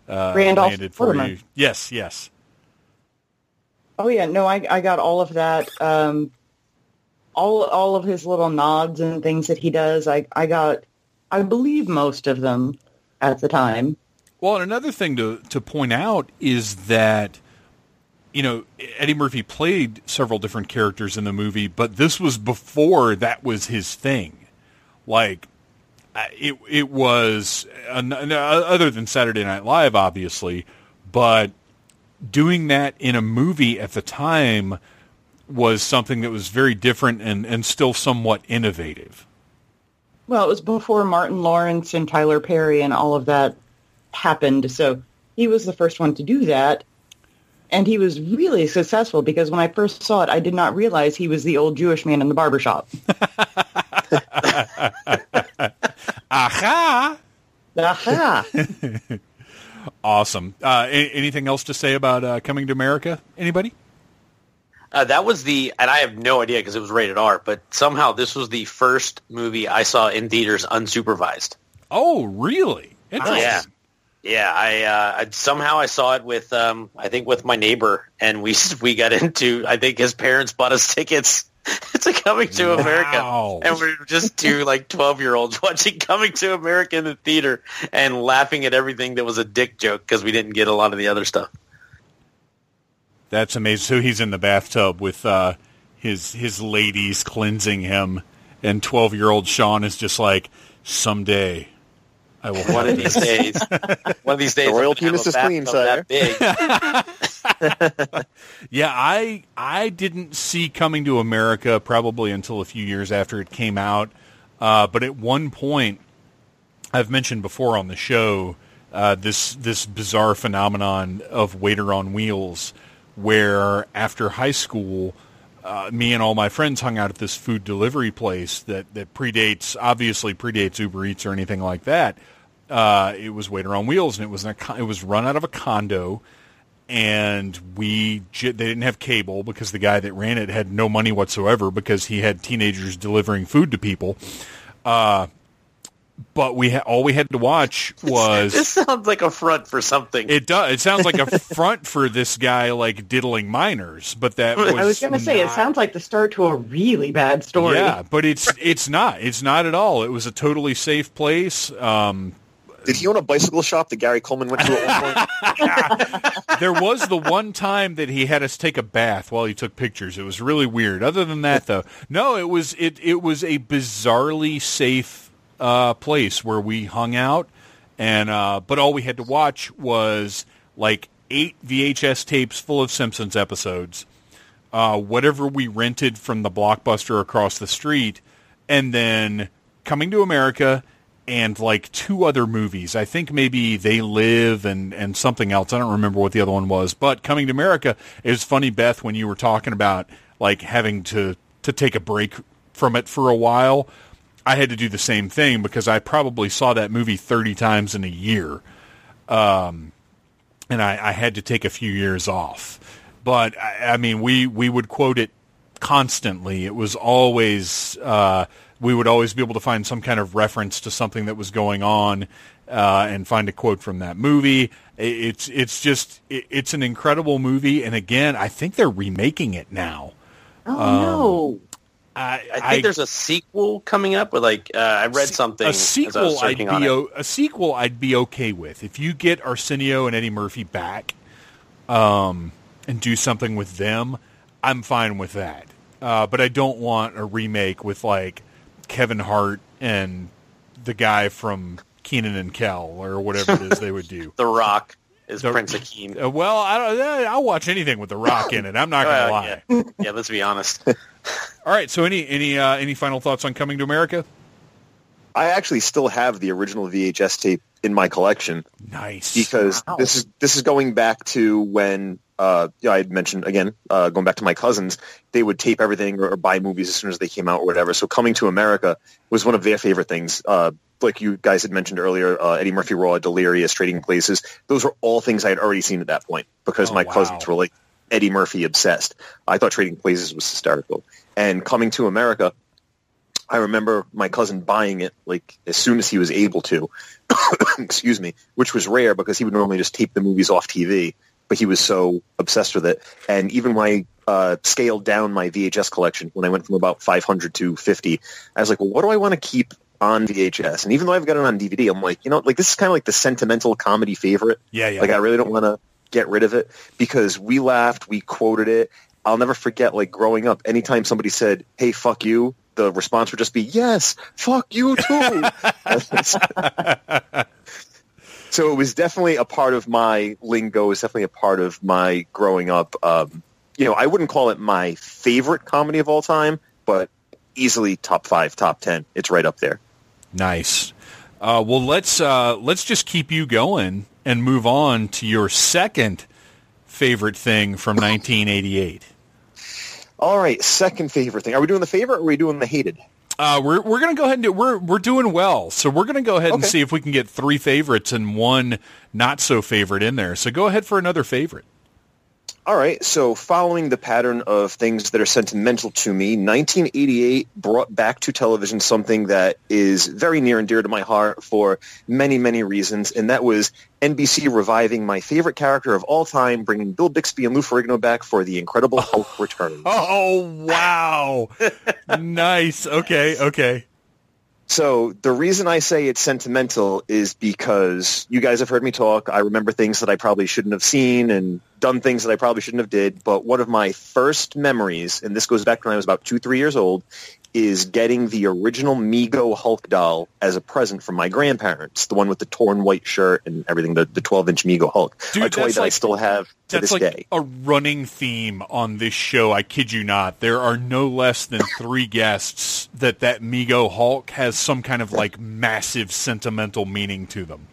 Randolph landed for you. Yes. Oh yeah, no, I got all of that, all of his little nods and things that he does. I got, I believe, most of them at the time. Well, and another thing to point out is that, you know, Eddie Murphy played several different characters in the movie, but this was before that was his thing. Like, it was other than Saturday Night Live, obviously, but doing that in a movie at the time was something that was very different and still somewhat innovative. Well, it was before Martin Lawrence and Tyler Perry and all of that happened, so he was the first one to do that, and he was really successful because when I first saw it, I did not realize he was the old Jewish man in the barbershop. Aha! Awesome. Anything else to say about Coming to America? Anybody? That was and I have no idea because it was rated R, but somehow this was the first movie I saw in theaters unsupervised. Oh, really? Interesting. Yeah. Somehow I saw it with, I think, with my neighbor, and we got into, I think his parents bought us tickets to Coming to America. Wow. And we're just two, like, 12-year-olds watching Coming to America in the theater and laughing at everything that was a dick joke because we didn't get a lot of the other stuff. That's amazing. So he's in the bathtub with his ladies cleansing him, and 12-year-old Sean is just like, someday I will. One of these days, the royal penis is clean, sire. Yeah, I didn't see Coming to America probably until a few years after it came out. But at one point, I've mentioned before on the show, this bizarre phenomenon of Waiter on Wheels, where after high school, me and all my friends hung out at this food delivery place that obviously predates Uber Eats or anything like that. It was Waiter on Wheels, and it was run out of a condo, and they didn't have cable because the guy that ran it had no money whatsoever because he had teenagers delivering food to people. But all we had to watch was... This sounds like a front for something. It does. It sounds like a front for this guy, like, diddling minors, but that was I was going to say, it sounds like the start to a really bad story. Yeah, but it's not. It's not at all. It was a totally safe place. Did he own a bicycle shop that Gary Coleman went to at one point? There was the one time that he had us take a bath while he took pictures. It was really weird. Other than that, though, no, it was a bizarrely safe place where we hung out, and but all we had to watch was like 8 VHS tapes full of Simpsons episodes, whatever we rented from the Blockbuster across the street, and then Coming to America and like 2 other movies. I think maybe They Live and something else. I don't remember what the other one was. But Coming to America is funny, Beth, when you were talking about like having to take a break from it for a while. I had to do the same thing because I probably saw that movie 30 times in a year. And I had to take a few years off. But, I mean, we would quote it constantly. It was always, we would always be able to find some kind of reference to something that was going on and find a quote from that movie. It's an incredible movie. And, again, I think they're remaking it now. Oh, no. I think there's a sequel coming up with like I read something. A sequel I'd be okay with if you get Arsenio and Eddie Murphy back, and do something with them. I'm fine with that, but I don't want a remake with like Kevin Hart and the guy from Kenan and Kel or whatever it is they would do. The Rock is Prince Akeem. Well, I'll watch anything with The Rock in it. I'm not gonna lie. Yeah, let's be honest. All right, so any final thoughts on Coming to America? I actually still have the original VHS tape in my collection. Nice, because this is going back to when I had mentioned again, going back to my cousins, they would tape everything or buy movies as soon as they came out or whatever. So Coming to America was one of their favorite things. Like you guys had mentioned earlier, Eddie Murphy Raw, Delirious, Trading Places. Those were all things I had already seen at that point because my cousins were like Eddie Murphy obsessed. I thought Trading Places was hysterical. And Coming to America, I remember my cousin buying it like as soon as he was able to, excuse me, which was rare because he would normally just tape the movies off TV, but he was so obsessed with it. And even when I scaled down my VHS collection, when I went from about 500 to 50, I was like, well, what do I want to keep on VHS? And even though I've got it on DVD, I'm like, you know, like this is kind of like the sentimental comedy favorite. Yeah. Like I really don't want to get rid of it because we laughed, we quoted it. I'll never forget, like, growing up, anytime somebody said, hey, fuck you, the response would just be, yes, fuck you too. So it was definitely a part of my lingo. It was definitely a part of my growing up. You know, I wouldn't call it my favorite comedy of all time, but easily top 5, top 10. It's right up there. Nice. Well, let's just keep you going and move on to your second favorite thing from 1988. All right, second favorite thing. Are we doing the favorite or are we doing the hated? We're going to go ahead and do we're doing well. So we're going to go ahead and see if we can get 3 favorites and 1 not so favorite in there. So go ahead for another favorite. All right, so following the pattern of things that are sentimental to me, 1988 brought back to television something that is very near and dear to my heart for many, many reasons, and that was NBC reviving my favorite character of all time, bringing Bill Bixby and Lou Ferrigno back for The Incredible Hulk Returns. Oh, wow. Nice. Okay. So the reason I say it's sentimental is because you guys have heard me talk. I remember things that I probably shouldn't have seen and done things that I probably shouldn't have did. But one of my first memories, and this goes back to when I was about 2-3 years old, is getting the original Mego Hulk doll as a present from my grandparents, the one with the torn white shirt and everything, the 12-inch Mego Hulk, dude, a toy that I still have to this day. That's like a running theme on this show, I kid you not. There are no less than 3 guests that Mego Hulk has some kind of like massive sentimental meaning to them.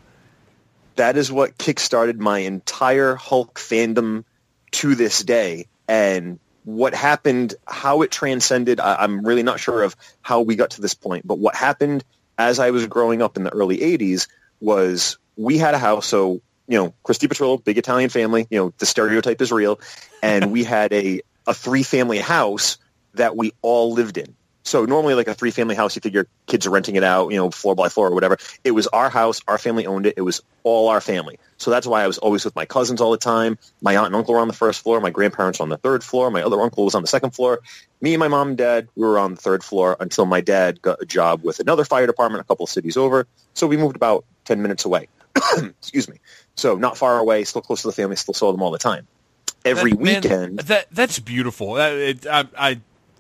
That is what kickstarted my entire Hulk fandom to this day, and what happened, how it transcended, I'm really not sure of how we got to this point, but what happened as I was growing up in the early 80s was we had a house, so, you know, Christy Petrillo, big Italian family, you know, the stereotype is real, and we had a 3-family house that we all lived in. So normally like a 3-family house, you figure kids are renting it out, you know, floor by floor or whatever. It was our house, our family owned it, it was all our family. So that's why I was always with my cousins all the time. My aunt and uncle were on the first floor, my grandparents were on the third floor, my other uncle was on the second floor. Me and my mom and dad, we were on the third floor until my dad got a job with another fire department a couple of cities over. So we moved about 10 minutes away. Excuse me. So not far away, still close to the family, still saw them all the time. Every weekend. That's beautiful.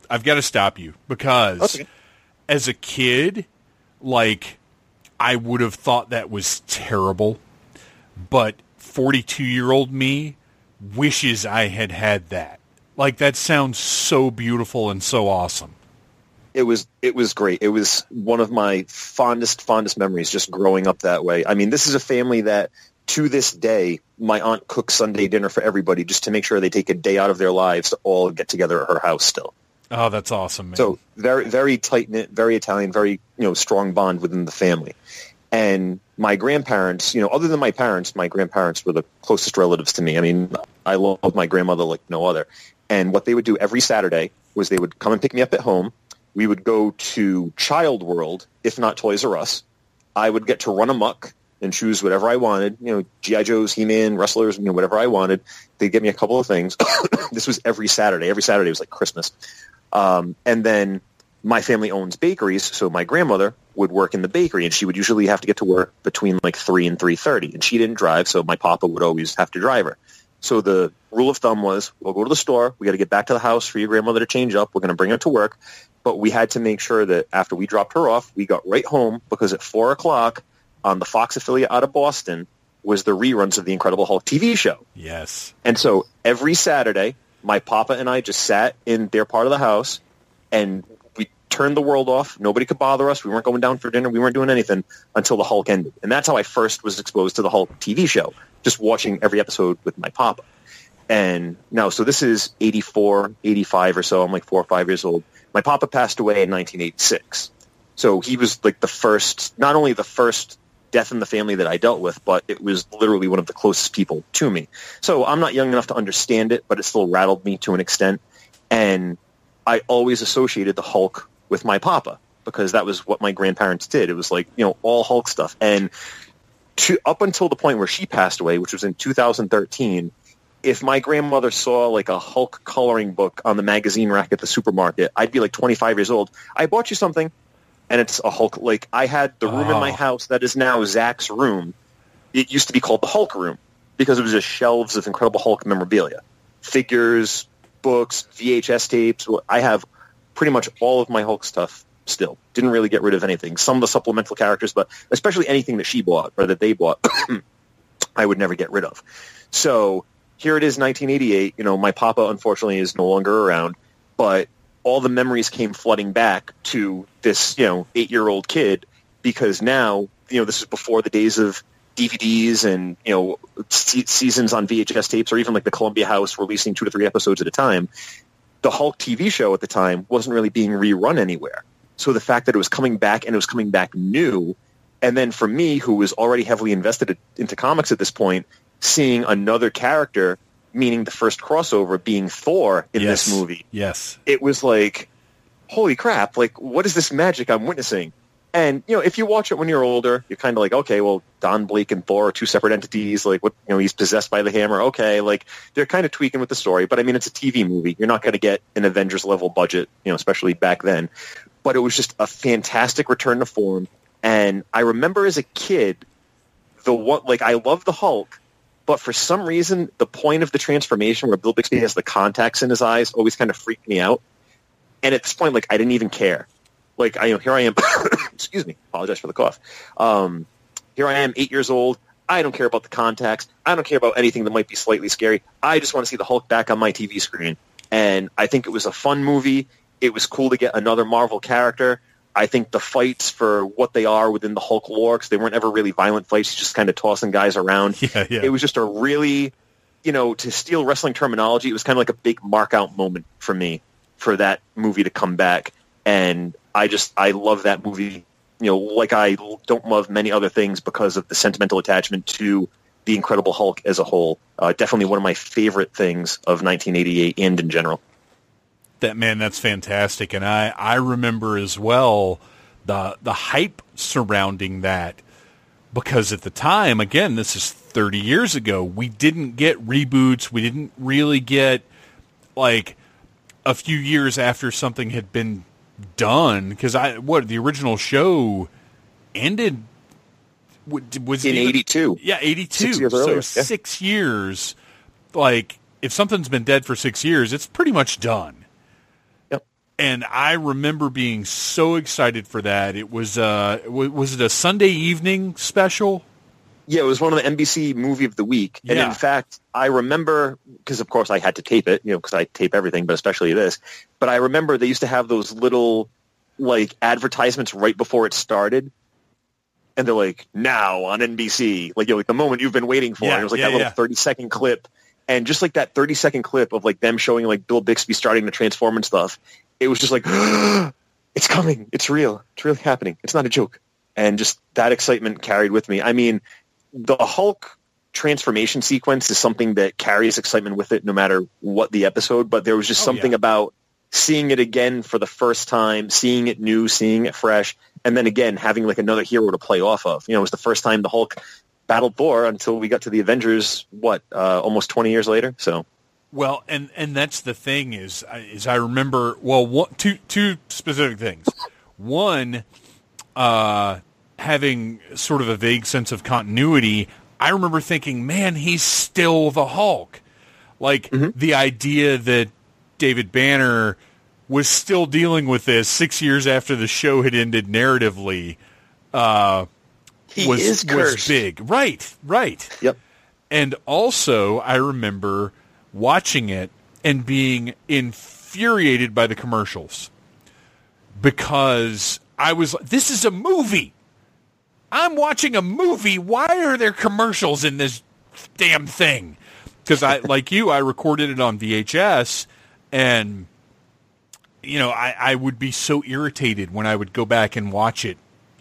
I've got to stop you because as a kid, like, I would have thought that was terrible. But 42-year-old me wishes I had had that. Like, that sounds so beautiful and so awesome. It was great. It was one of my fondest memories, just growing up that way. I mean, this is a family that, to this day, my aunt cooks Sunday dinner for everybody just to make sure they take a day out of their lives to all get together at her house still. Oh, that's awesome, man. So very, very tight-knit, very Italian, very, strong bond within the family. And my grandparents, other than my grandparents were the closest relatives to me. I mean, I loved my grandmother like no other. And what they would do every Saturday was they would come and pick me up at home. We would go to Child World, if not Toys R Us. I would get to run amok and choose whatever I wanted, G.I. Joes, He-Man, wrestlers, whatever I wanted. They'd get me a couple of things. This was every Saturday. Every Saturday was like Christmas. And then my family owns bakeries, so my grandmother would work in the bakery, and she would usually have to get to work between like 3 and 3:30. And she didn't drive, so my papa would always have to drive her. So the rule of thumb was, we'll go to the store, we got to get back to the house for your grandmother to change up, we're going to bring her to work. But we had to make sure that after we dropped her off, we got right home, because at 4 o'clock on the Fox affiliate out of Boston was the reruns of The Incredible Hulk TV show. Yes. And so every Saturday, my papa and I just sat in their part of the house, and we turned the world off. Nobody could bother us. We weren't going down for dinner. We weren't doing anything until the Hulk ended. And that's how I first was exposed to the Hulk TV show, just watching every episode with my papa. And now, so this is 84, 85 or so. I'm like 4 or 5 years old. My papa passed away in 1986. So he was like the first, not only the first death in the family that I dealt with, but it was literally one of the closest people to me. So I'm not young enough to understand it, but it still rattled me to an extent. And I always associated the Hulk with my papa, because that was what my grandparents did. It was like, all Hulk stuff. And up until the point where she passed away, which was in 2013, if my grandmother saw like a Hulk coloring book on the magazine rack at the supermarket, I'd be like 25 years old. I bought you something. And it's a Hulk. Like, I had the room in my house that is now Zach's room. It used to be called the Hulk room because it was just shelves of Incredible Hulk memorabilia. Figures, books, VHS tapes. I have pretty much all of my Hulk stuff still. Didn't really get rid of anything. Some of the supplemental characters, but especially anything that she bought or that they bought, I would never get rid of. So here it is, 1988. My papa, unfortunately, is no longer around, but all the memories came flooding back to this, 8-year-old kid, because now, this is before the days of DVDs and, seasons on VHS tapes, or even like the Columbia House releasing 2 to 3 episodes at a time. The Hulk TV show at the time wasn't really being rerun anywhere. So the fact that it was coming back, and it was coming back new, and then for me, who was already heavily invested into comics at this point, seeing another character, meaning the first crossover being Thor in this movie. Yes. It was like, holy crap, like, what is this magic I'm witnessing? And, if you watch it when you're older, you're kind of like, okay, well, Don Blake and Thor are two separate entities. Like, what, he's possessed by the hammer. Okay, like, they're kind of tweaking with the story. But, I mean, it's a TV movie. You're not going to get an Avengers-level budget, especially back then. But it was just a fantastic return to form. And I remember as a kid, I loved the Hulk. But for some reason, the point of the transformation where Bill Bixby has the contacts in his eyes always kind of freaked me out. And at this point, I didn't even care. Here I am. Excuse me. Apologize for the cough. Here I am, 8 years old. I don't care about the contacts. I don't care about anything that might be slightly scary. I just want to see the Hulk back on my TV screen. And I think it was a fun movie. It was cool to get another Marvel character. I think the fights for what they are within the Hulk lore, because they weren't ever really violent fights, just kind of tossing guys around. Yeah. It was just a really, to steal wrestling terminology, it was kind of like a big mark-out moment for me for that movie to come back. And I love that movie, like I don't love many other things because of the sentimental attachment to The Incredible Hulk as a whole. Definitely one of my favorite things of 1988 and in general. That's fantastic. And I remember as well the hype surrounding that, because at the time, again, this is 30 years ago, we didn't get reboots. We didn't really get, a few years after something had been done, because the original show ended was in 82. Yeah, 82. 6 years earlier, so 6 years, if something's been dead for 6 years, it's pretty much done. And I remember being so excited for that. It was it a Sunday evening special? Yeah, it was one of the NBC Movie of the Week. Yeah. And in fact, I remember, because of course I had to tape it, because I tape everything, but especially this. But I remember they used to have those little advertisements right before it started. And they're like, now on NBC, the moment you've been waiting for. Yeah, and it was that little 30-second clip. And just that 30-second clip of them showing Bill Bixby starting to transform and stuff, it was just it's coming. It's real. It's really happening. It's not a joke. And just that excitement carried with me. I mean, the Hulk transformation sequence is something that carries excitement with it no matter what the episode. But there was just something about seeing it again for the first time, seeing it new, seeing it fresh, and then again having another hero to play off of. It was the first time the Hulk battled Thor until we got to the Avengers, almost 20 years later. So, well, and that's the thing is I remember, two specific things. One, having sort of a vague sense of continuity, I remember thinking, man, he's still the Hulk. The idea that David Banner was still dealing with this 6 years after the show had ended narratively, was big. Right. Yep. And also, I remember watching it and being infuriated by the commercials because I was like, this is a movie. I'm watching a movie. Why are there commercials in this damn thing? Because I, I recorded it on VHS, and I would be so irritated when I would go back and watch it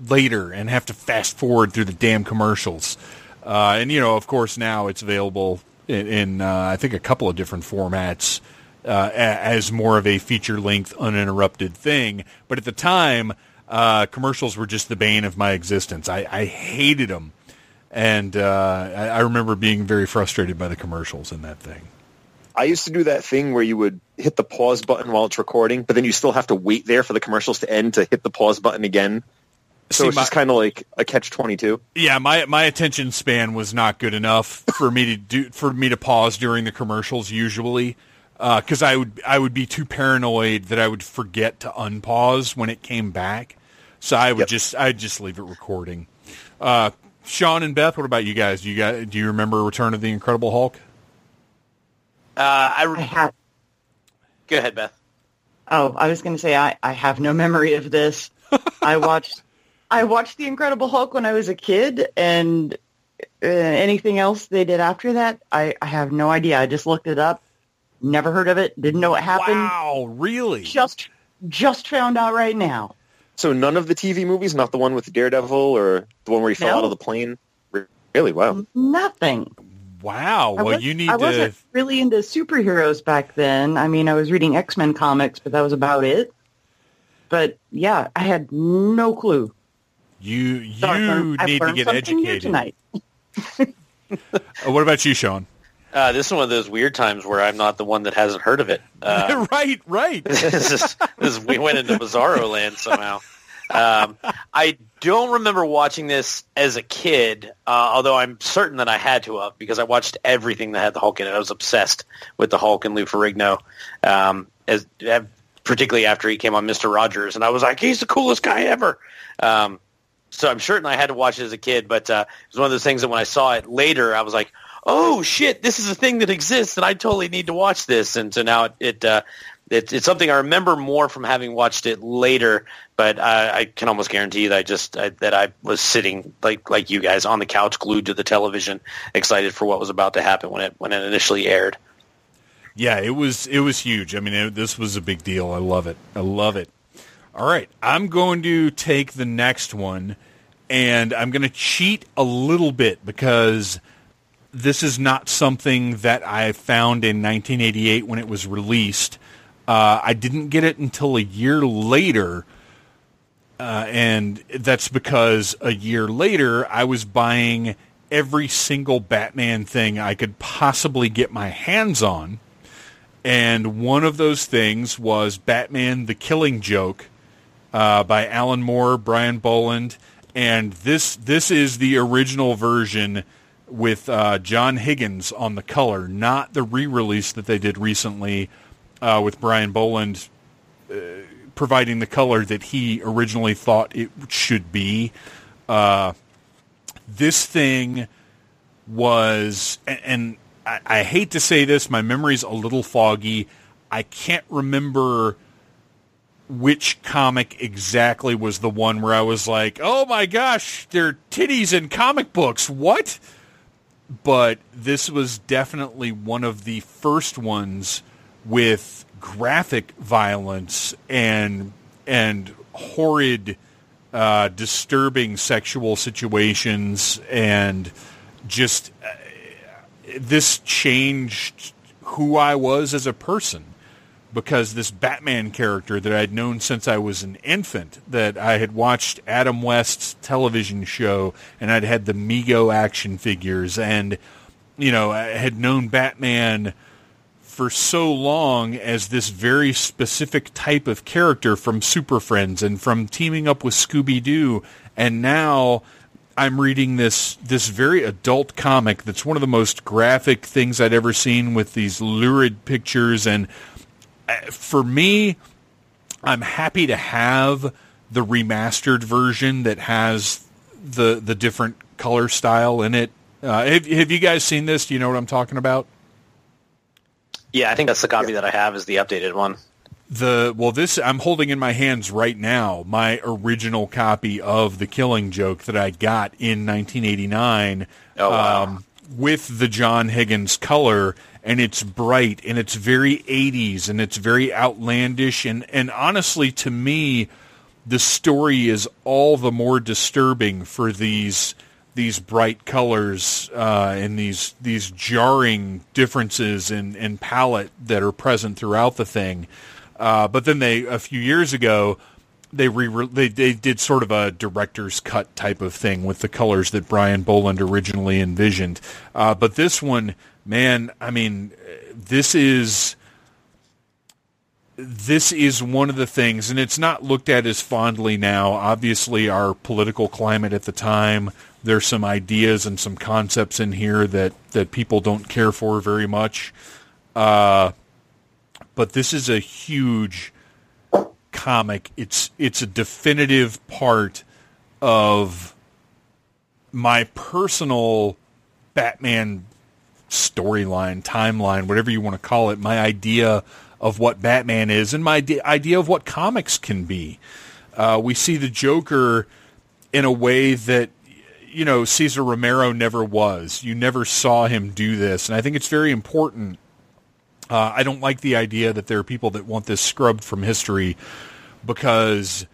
later and have to fast forward through the damn commercials. Of course, now it's available in I think a couple of different formats as more of a feature-length, uninterrupted thing. But at the time, commercials were just the bane of my existence. I hated them. And I remember being very frustrated by the commercials in that thing. I used to do that thing where you would hit the pause button while it's recording, but then you still have to wait there for the commercials to end to hit the pause button again. So it's just kind of like a catch-22. Yeah, my attention span was not good enough for me to pause during the commercials usually, because I would be too paranoid that I would forget to unpause when it came back. So I would just leave it recording. Sean and Beth, what about you guys? Do you remember Return of the Incredible Hulk? I have. Go ahead, Beth. Oh, I was going to say I have no memory of this. I watched The Incredible Hulk when I was a kid, and anything else they did after that, I have no idea. I just looked it up, never heard of it, didn't know what happened. Wow, really? Just found out right now. So none of the TV movies, not the one with Daredevil or the one where he fell out of the plane? Really? Wow. Nothing. Wow. Well, I wasn't really into superheroes back then. I mean, I was reading X-Men comics, but that was about it. But, yeah, I had no clue. You need to get educated tonight. What about you, Sean? This is one of those weird times where I'm not the one that hasn't heard of it. Right. We went into bizarro land somehow. I don't remember watching this as a kid, although I'm certain that I had to have, because I watched everything that had the Hulk in it. I was obsessed with the Hulk and Lou Ferrigno, particularly after he came on Mr. Rogers. And I was like, he's the coolest guy ever. So I'm certain I had to watch it as a kid, but it was one of those things that when I saw it later, I was like, oh, shit, this is a thing that exists, and I totally need to watch this. And so now it's something I remember more from having watched it later, but I can almost guarantee that I was sitting like you guys on the couch glued to the television, excited for what was about to happen when it initially aired. Yeah, it was huge. I mean, this was a big deal. I love it. All right, I'm going to take the next one, and I'm going to cheat a little bit because this is not something that I found in 1988 when it was released. I didn't get it until a year later, and that's because a year later I was buying every single Batman thing I could possibly get my hands on. And one of those things was Batman the Killing Joke by Alan Moore, Brian Boland. And this is the original version with John Higgins on the color, not the re-release that they did recently with Brian Boland providing the color that he originally thought it should be. This thing was, and I hate to say this, my memory's a little foggy. I can't remember which comic exactly was the one where I was like, oh my gosh, they're titties in comic books, what? But this was definitely one of the first ones with graphic violence and horrid, disturbing sexual situations, and just this changed who I was as a person, because this Batman character that I'd known since I was an infant, that I had watched Adam West's television show, and I'd had the Mego action figures, and, you know, I had known Batman for so long as this very specific type of character from Super Friends and from teaming up with Scooby-Doo, and now I'm reading this very adult comic that's one of the most graphic things I'd ever seen, with these lurid pictures. And for me, I'm happy to have the remastered version that has the different color style in it. Have you guys seen this? Do you know what I'm talking about? Yeah, I think that's the copy that I have, is the updated one. This I'm holding in my hands right now, my original copy of The Killing Joke that I got in 1989. Oh, wow. With the John Higgins color, and it's bright, and it's very 80s, and it's very outlandish, and honestly, to me, the story is all the more disturbing for these bright colors and these jarring differences in palette that are present throughout the thing. But then a few years ago, they did sort of a director's cut type of thing with the colors that Brian Boland originally envisioned. But this one, man, I mean, this is one of the things, and it's not looked at as fondly now. Obviously, our political climate at the time, there's some ideas and some concepts in here that people don't care for very much. But this is a huge comic. It's a definitive part of my personal Batman storyline, timeline, whatever you want to call it, my idea of what Batman is, and my idea of what comics can be. We see the Joker in a way that, you know, Cesar Romero never was. You never saw him do this, and I think it's very important. I don't like the idea that there are people that want this scrubbed from history, because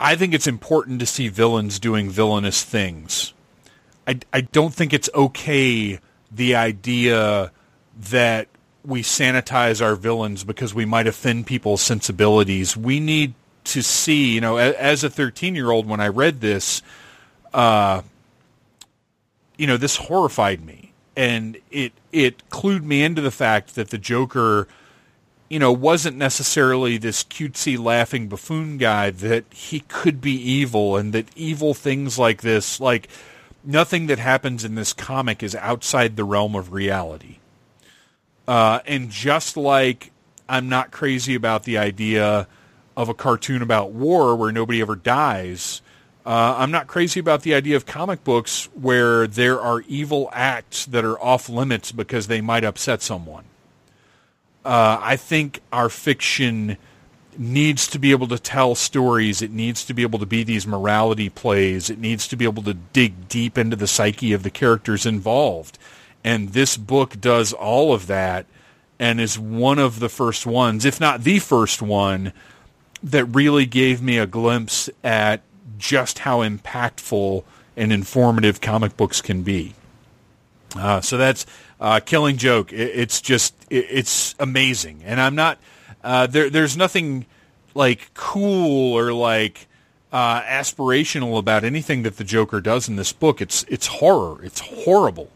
I think it's important to see villains doing villainous things. I don't think it's okay, the idea that we sanitize our villains because we might offend people's sensibilities. We need to see, you know, as a 13-year-old when I read this, you know, this horrified me, and it clued me into the fact that the Joker, you know, wasn't necessarily this cutesy laughing buffoon guy, that he could be evil, and that evil things like this, like nothing that happens in this comic is outside the realm of reality. And just like I'm not crazy about the idea of a cartoon about war where nobody ever dies, I'm not crazy about the idea of comic books where there are evil acts that are off limits because they might upset someone. I think our fiction needs to be able to tell stories. It needs to be able to be these morality plays. It needs to be able to dig deep into the psyche of the characters involved. And this book does all of that, and is one of the first ones, if not the first one, that really gave me a glimpse at just how impactful and informative comic books can be. So that's Killing Joke. It's amazing. And I'm not, there's nothing like cool or like aspirational about anything that the Joker does in this book. It's horror. It's horrible.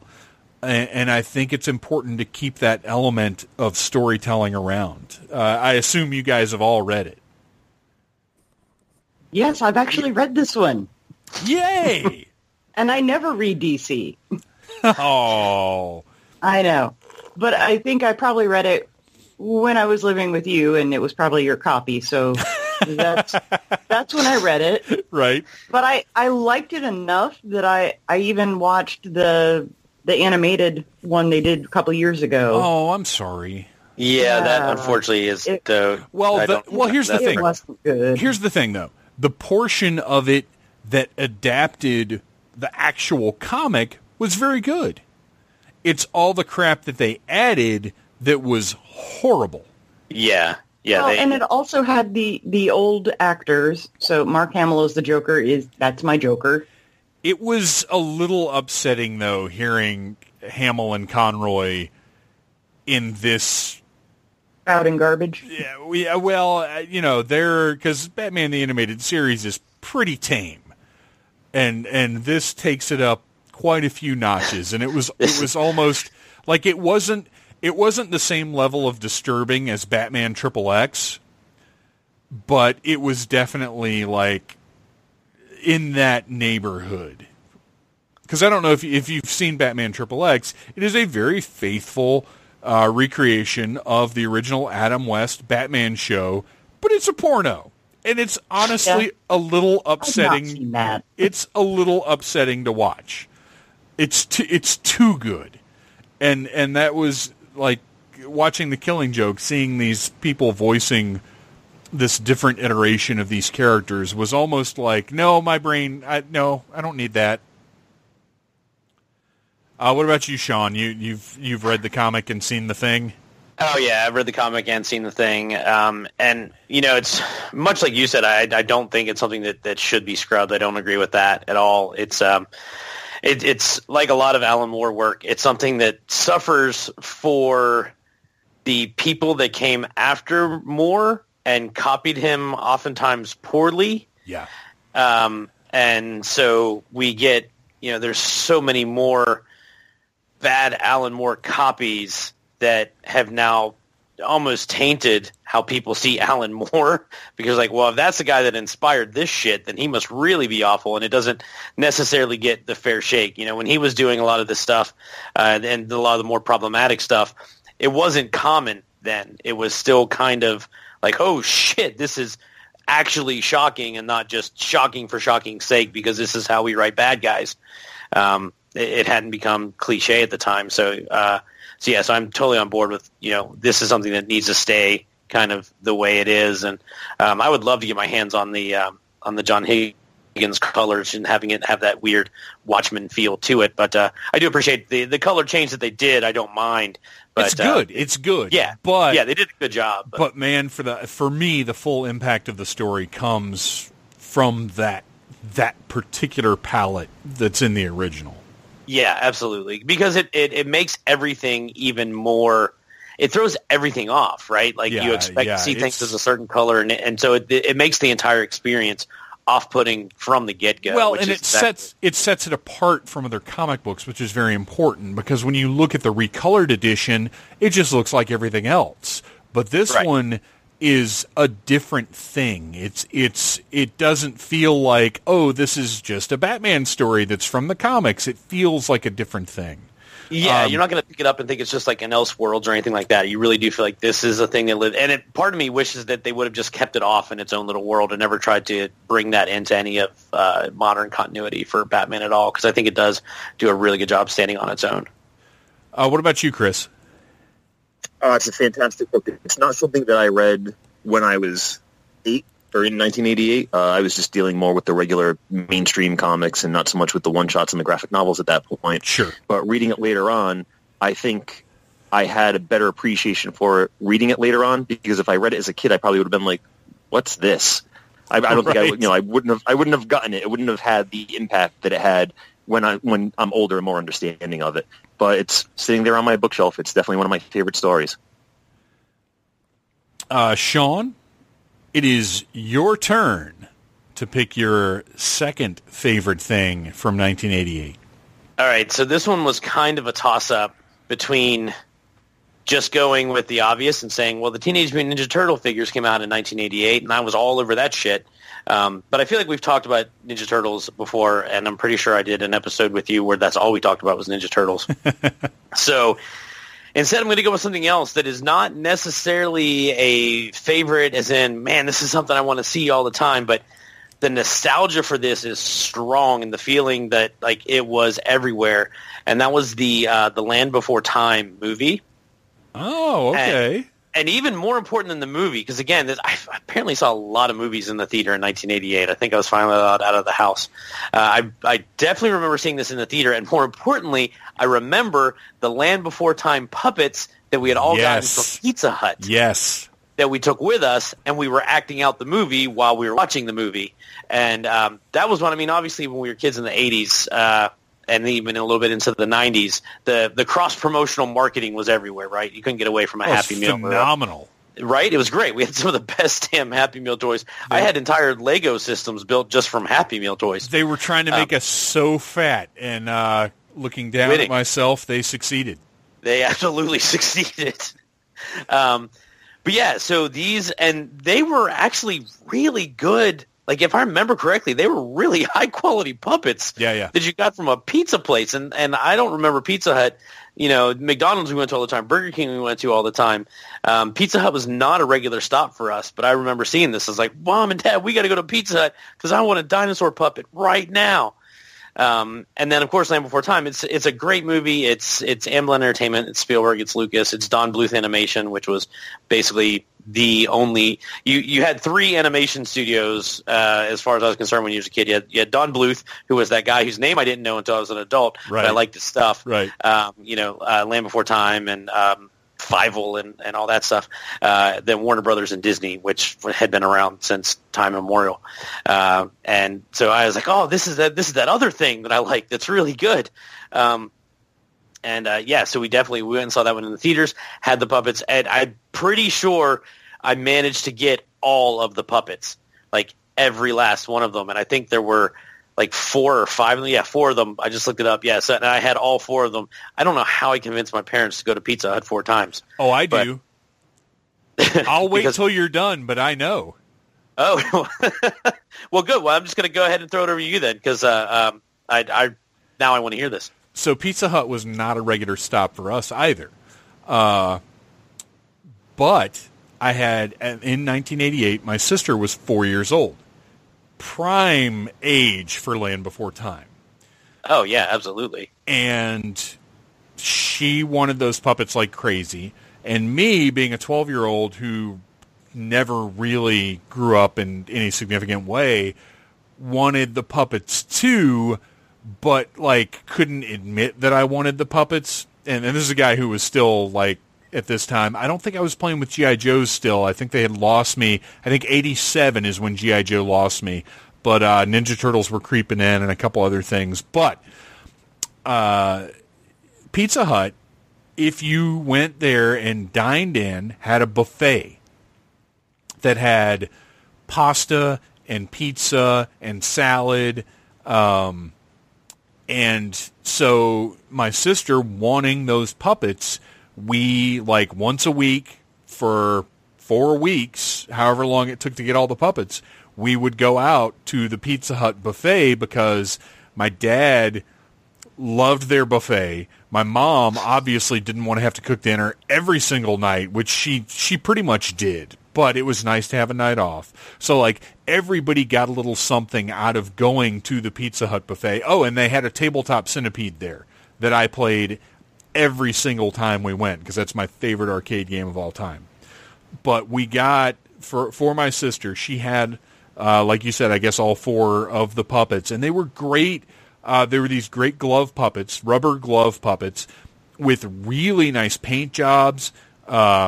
And I think it's important to keep that element of storytelling around. I assume you guys have all read it. Yes, I've actually read this one. Yay! And I never read DC. Oh. I know. But I think I probably read it when I was living with you, and it was probably your copy, so that's when I read it. Right. But I liked it enough that I even watched the animated one they did a couple years ago. Oh, I'm sorry. Yeah, that unfortunately is here's the thing. It wasn't good. Here's the thing, though. The portion of it that adapted the actual comic was very good. It's all the crap that they added that was horrible. Yeah. Yeah. Well, and it also had the old actors. So Mark Hamill as the Joker that's my Joker. It was a little upsetting, though, hearing Hamill and Conroy in this. Out in garbage? Yeah, because Batman the Animated Series is pretty tame. And this takes it up quite a few notches, and it was almost like it wasn't the same level of disturbing as Batman XXX, but it was definitely like in that neighborhood. Because I don't know if you've seen Batman XXX, it is a very faithful recreation of the original Adam West Batman show, but it's a porno, and it's honestly a little upsetting. I've not seen that. It's a little upsetting to watch. It's too good. And that was like watching The Killing Joke, seeing these people voicing this different iteration of these characters was almost like, no, my brain, I don't need that. What about you, Sean? You've read the comic and seen the thing? Oh, yeah, I've read the comic and seen the thing. And, it's much like you said, I don't think it's something that should be scrubbed. I don't agree with that at all. It's... It's like a lot of Alan Moore work. It's something that suffers for the people that came after Moore and copied him oftentimes poorly. Yeah. And so we get, there's so many more bad Alan Moore copies that have now almost tainted how people see Alan Moore, because if that's the guy that inspired this shit, then he must really be awful, and it doesn't necessarily get the fair shake. When he was doing a lot of this stuff and a lot of the more problematic stuff, it wasn't common then. It was still kind of like, oh shit, this is actually shocking and not just shocking for shocking's sake, because this is how we write bad guys. It hadn't become cliche at the time, so yes, I'm totally on board with, this is something that needs to stay kind of the way it is. And I would love to get my hands on the John Higgins colors and having it have that weird Watchmen feel to it. But I do appreciate the color change that they did. I don't mind. But, it's good. It's good. Yeah. But, yeah, they did a good job. But man, for me, the full impact of the story comes from that particular palette that's in the original. Yeah, absolutely. Because it makes everything even more – it throws everything off, right? You expect to see things as a certain color, and so it makes the entire experience off-putting from the get-go. Well, and it sets it apart from other comic books, which is very important, because when you look at the recolored edition, it just looks like everything else. But this one is a different thing. It doesn't feel like, oh, this is just a Batman story that's from the comics. It feels like a different thing. Yeah, you're not going to pick it up and think it's just like an Elseworlds or anything like that. You really do feel like this is a thing that lives. And part of me wishes that they would have just kept it off in its own little world and never tried to bring that into any of modern continuity for Batman at all, because I think it does do a really good job standing on its own. What about you, Chris? It's a fantastic book. It's not something that I read when I was 8 or in 1988. I was just dealing more with the regular mainstream comics and not so much with the one-shots and the graphic novels at that point. Sure. But reading it later on, I think I had a better appreciation for it reading it later on, because if I read it as a kid, I probably would have been like, what's this? I don't think I would, I wouldn't have gotten it. It wouldn't have had the impact that it had when I'm older and more understanding of it. But it's sitting there on my bookshelf. It's definitely one of my favorite stories. Sean, it is your turn to pick your second favorite thing from 1988. All right, so this one was kind of a toss-up between just going with the obvious and saying, well, the Teenage Mutant Ninja Turtle figures came out in 1988, and I was all over that shit. But I feel like we've talked about Ninja Turtles before, and I'm pretty sure I did an episode with you where that's all we talked about was Ninja Turtles. So Instead, I'm going to go with something else that is not necessarily a favorite, as in, man, this is something I want to see all the time, but the nostalgia for this is strong, and the feeling that like it was everywhere, and that was the Land Before Time movie. Oh, okay. And even more important than the movie, because again, I apparently saw a lot of movies in the theater in 1988. I think I was finally out of the house. I definitely remember seeing this in the theater, and more importantly, I remember the Land Before Time puppets that we had all gotten from Pizza Hut. Yes. That we took with us, and we were acting out the movie while we were watching the movie. And that was one. I mean, obviously, when we were kids in the 80s, and even a little bit into the 90s, the cross-promotional marketing was everywhere, right? You couldn't get away from a Happy Meal. Phenomenal. Right? It was great. We had some of the best damn Happy Meal toys. Yeah. I had entire Lego systems built just from Happy Meal toys. They were trying to make us so fat, and looking down at myself, they succeeded. They absolutely succeeded. But yeah, so these, and they were actually really good. Like, if I remember correctly, they were really high-quality puppets that you got from a pizza place. And I don't remember Pizza Hut. You know, McDonald's we went to all the time. Burger King we went to all the time. Pizza Hut was not a regular stop for us, but I remember seeing this. I was like, Mom and Dad, we got to go to Pizza Hut because I want a dinosaur puppet right now. And then, of course, Land Before Time. It's a great movie. It's Amblin Entertainment. It's Spielberg. It's Lucas. It's Don Bluth Animation, which was basically the only – you had three animation studios as far as I was concerned when you was a kid. You had Don Bluth, who was that guy whose name I didn't know until I was an adult, but I liked his stuff. Right. Land Before Time and Fievel and all that stuff. Then Warner Brothers and Disney, which had been around since time immemorial. And so I was like, oh, this is that other thing that I like that's really good. So we went and saw that one in the theaters, had the puppets, and I'm pretty sure I managed to get all of the puppets, like every last one of them. And I think there were like four or five of them. Yeah, four of them. I just looked it up. Yeah, so, and I had all four of them. I don't know how I convinced my parents to go to Pizza Hut four times. Oh, I do. I'll wait till you're done, but I know. Oh, well, good. Well, I'm just going to go ahead and throw it over to you then, because now I want to hear this. So Pizza Hut was not a regular stop for us either. But I had, in 1988, my sister was 4 years old. Prime age for Land Before Time. Oh, yeah, absolutely. And she wanted those puppets like crazy. And me, being a 12-year-old who never really grew up in any significant way, wanted the puppets too, but, like, couldn't admit that I wanted the puppets. And this is a guy who was still, like, at this time, I don't think I was playing with G.I. Joes still. I think they had lost me. I think 87 is when G.I. Joe lost me. But Ninja Turtles were creeping in and a couple other things. But Pizza Hut, if you went there and dined in, had a buffet that had pasta and pizza and salad. And so my sister, wanting those puppets, we, like, once a week for 4 weeks, however long it took to get all the puppets, we would go out to the Pizza Hut buffet because my dad loved their buffet. My mom obviously didn't want to have to cook dinner every single night, which she pretty much did, but it was nice to have a night off. So, like, everybody got a little something out of going to the Pizza Hut buffet. Oh, and they had a tabletop centipede there that I played every single time we went, because that's my favorite arcade game of all time. But we got, for my sister, she had, like you said, I guess all four of the puppets, and they were great. They were these great glove puppets, rubber glove puppets, with really nice paint jobs. There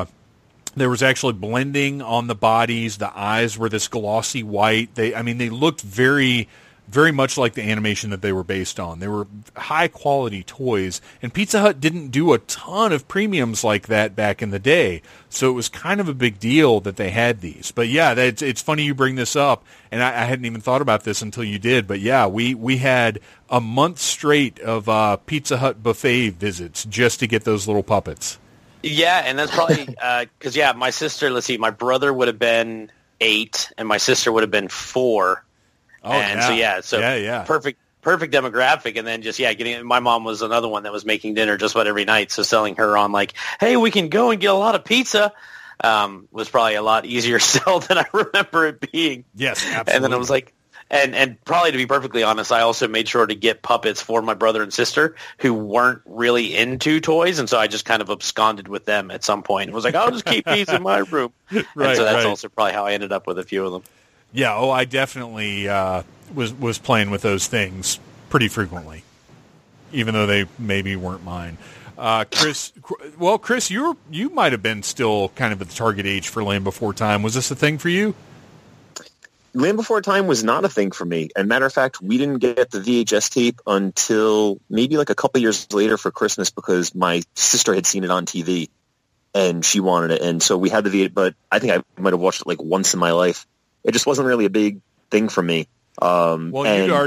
was actually blending on the bodies. The eyes were this glossy white. They looked very, very much like the animation that they were based on. They were high-quality toys, and Pizza Hut didn't do a ton of premiums like that back in the day, so it was kind of a big deal that they had these. But, yeah, it's funny you bring this up, and I hadn't even thought about this until you did. But, yeah, we had a month straight of Pizza Hut buffet visits just to get those little puppets. Yeah, and that's probably because, yeah, my sister, let's see, my brother would have been 8, and my sister would have been 4. Oh, and yeah. So perfect perfect demographic. And then just, yeah, getting it. My mom was another one that was making dinner just about every night. So selling her on like, hey, we can go and get a lot of pizza. Was probably a lot easier sell than I remember it being. Yes, absolutely. And then I was like, and probably to be perfectly honest, I also made sure to get puppets for my brother and sister who weren't really into toys, and so I just kind of absconded with them at some point. It was like, I'll just keep these in my room. Right, and so that's right. Also probably how I ended up with a few of them. Yeah, oh, I definitely was playing with those things pretty frequently, even though they maybe weren't mine. Chris, you might have been still kind of at the target age for Land Before Time. Was this a thing for you? Land Before Time was not a thing for me. And matter of fact, we didn't get the VHS tape until maybe like a couple years later for Christmas because my sister had seen it on TV and she wanted it. And so we had the VHS, but I think I might have watched it like once in my life. It just wasn't really a big thing for me. Well,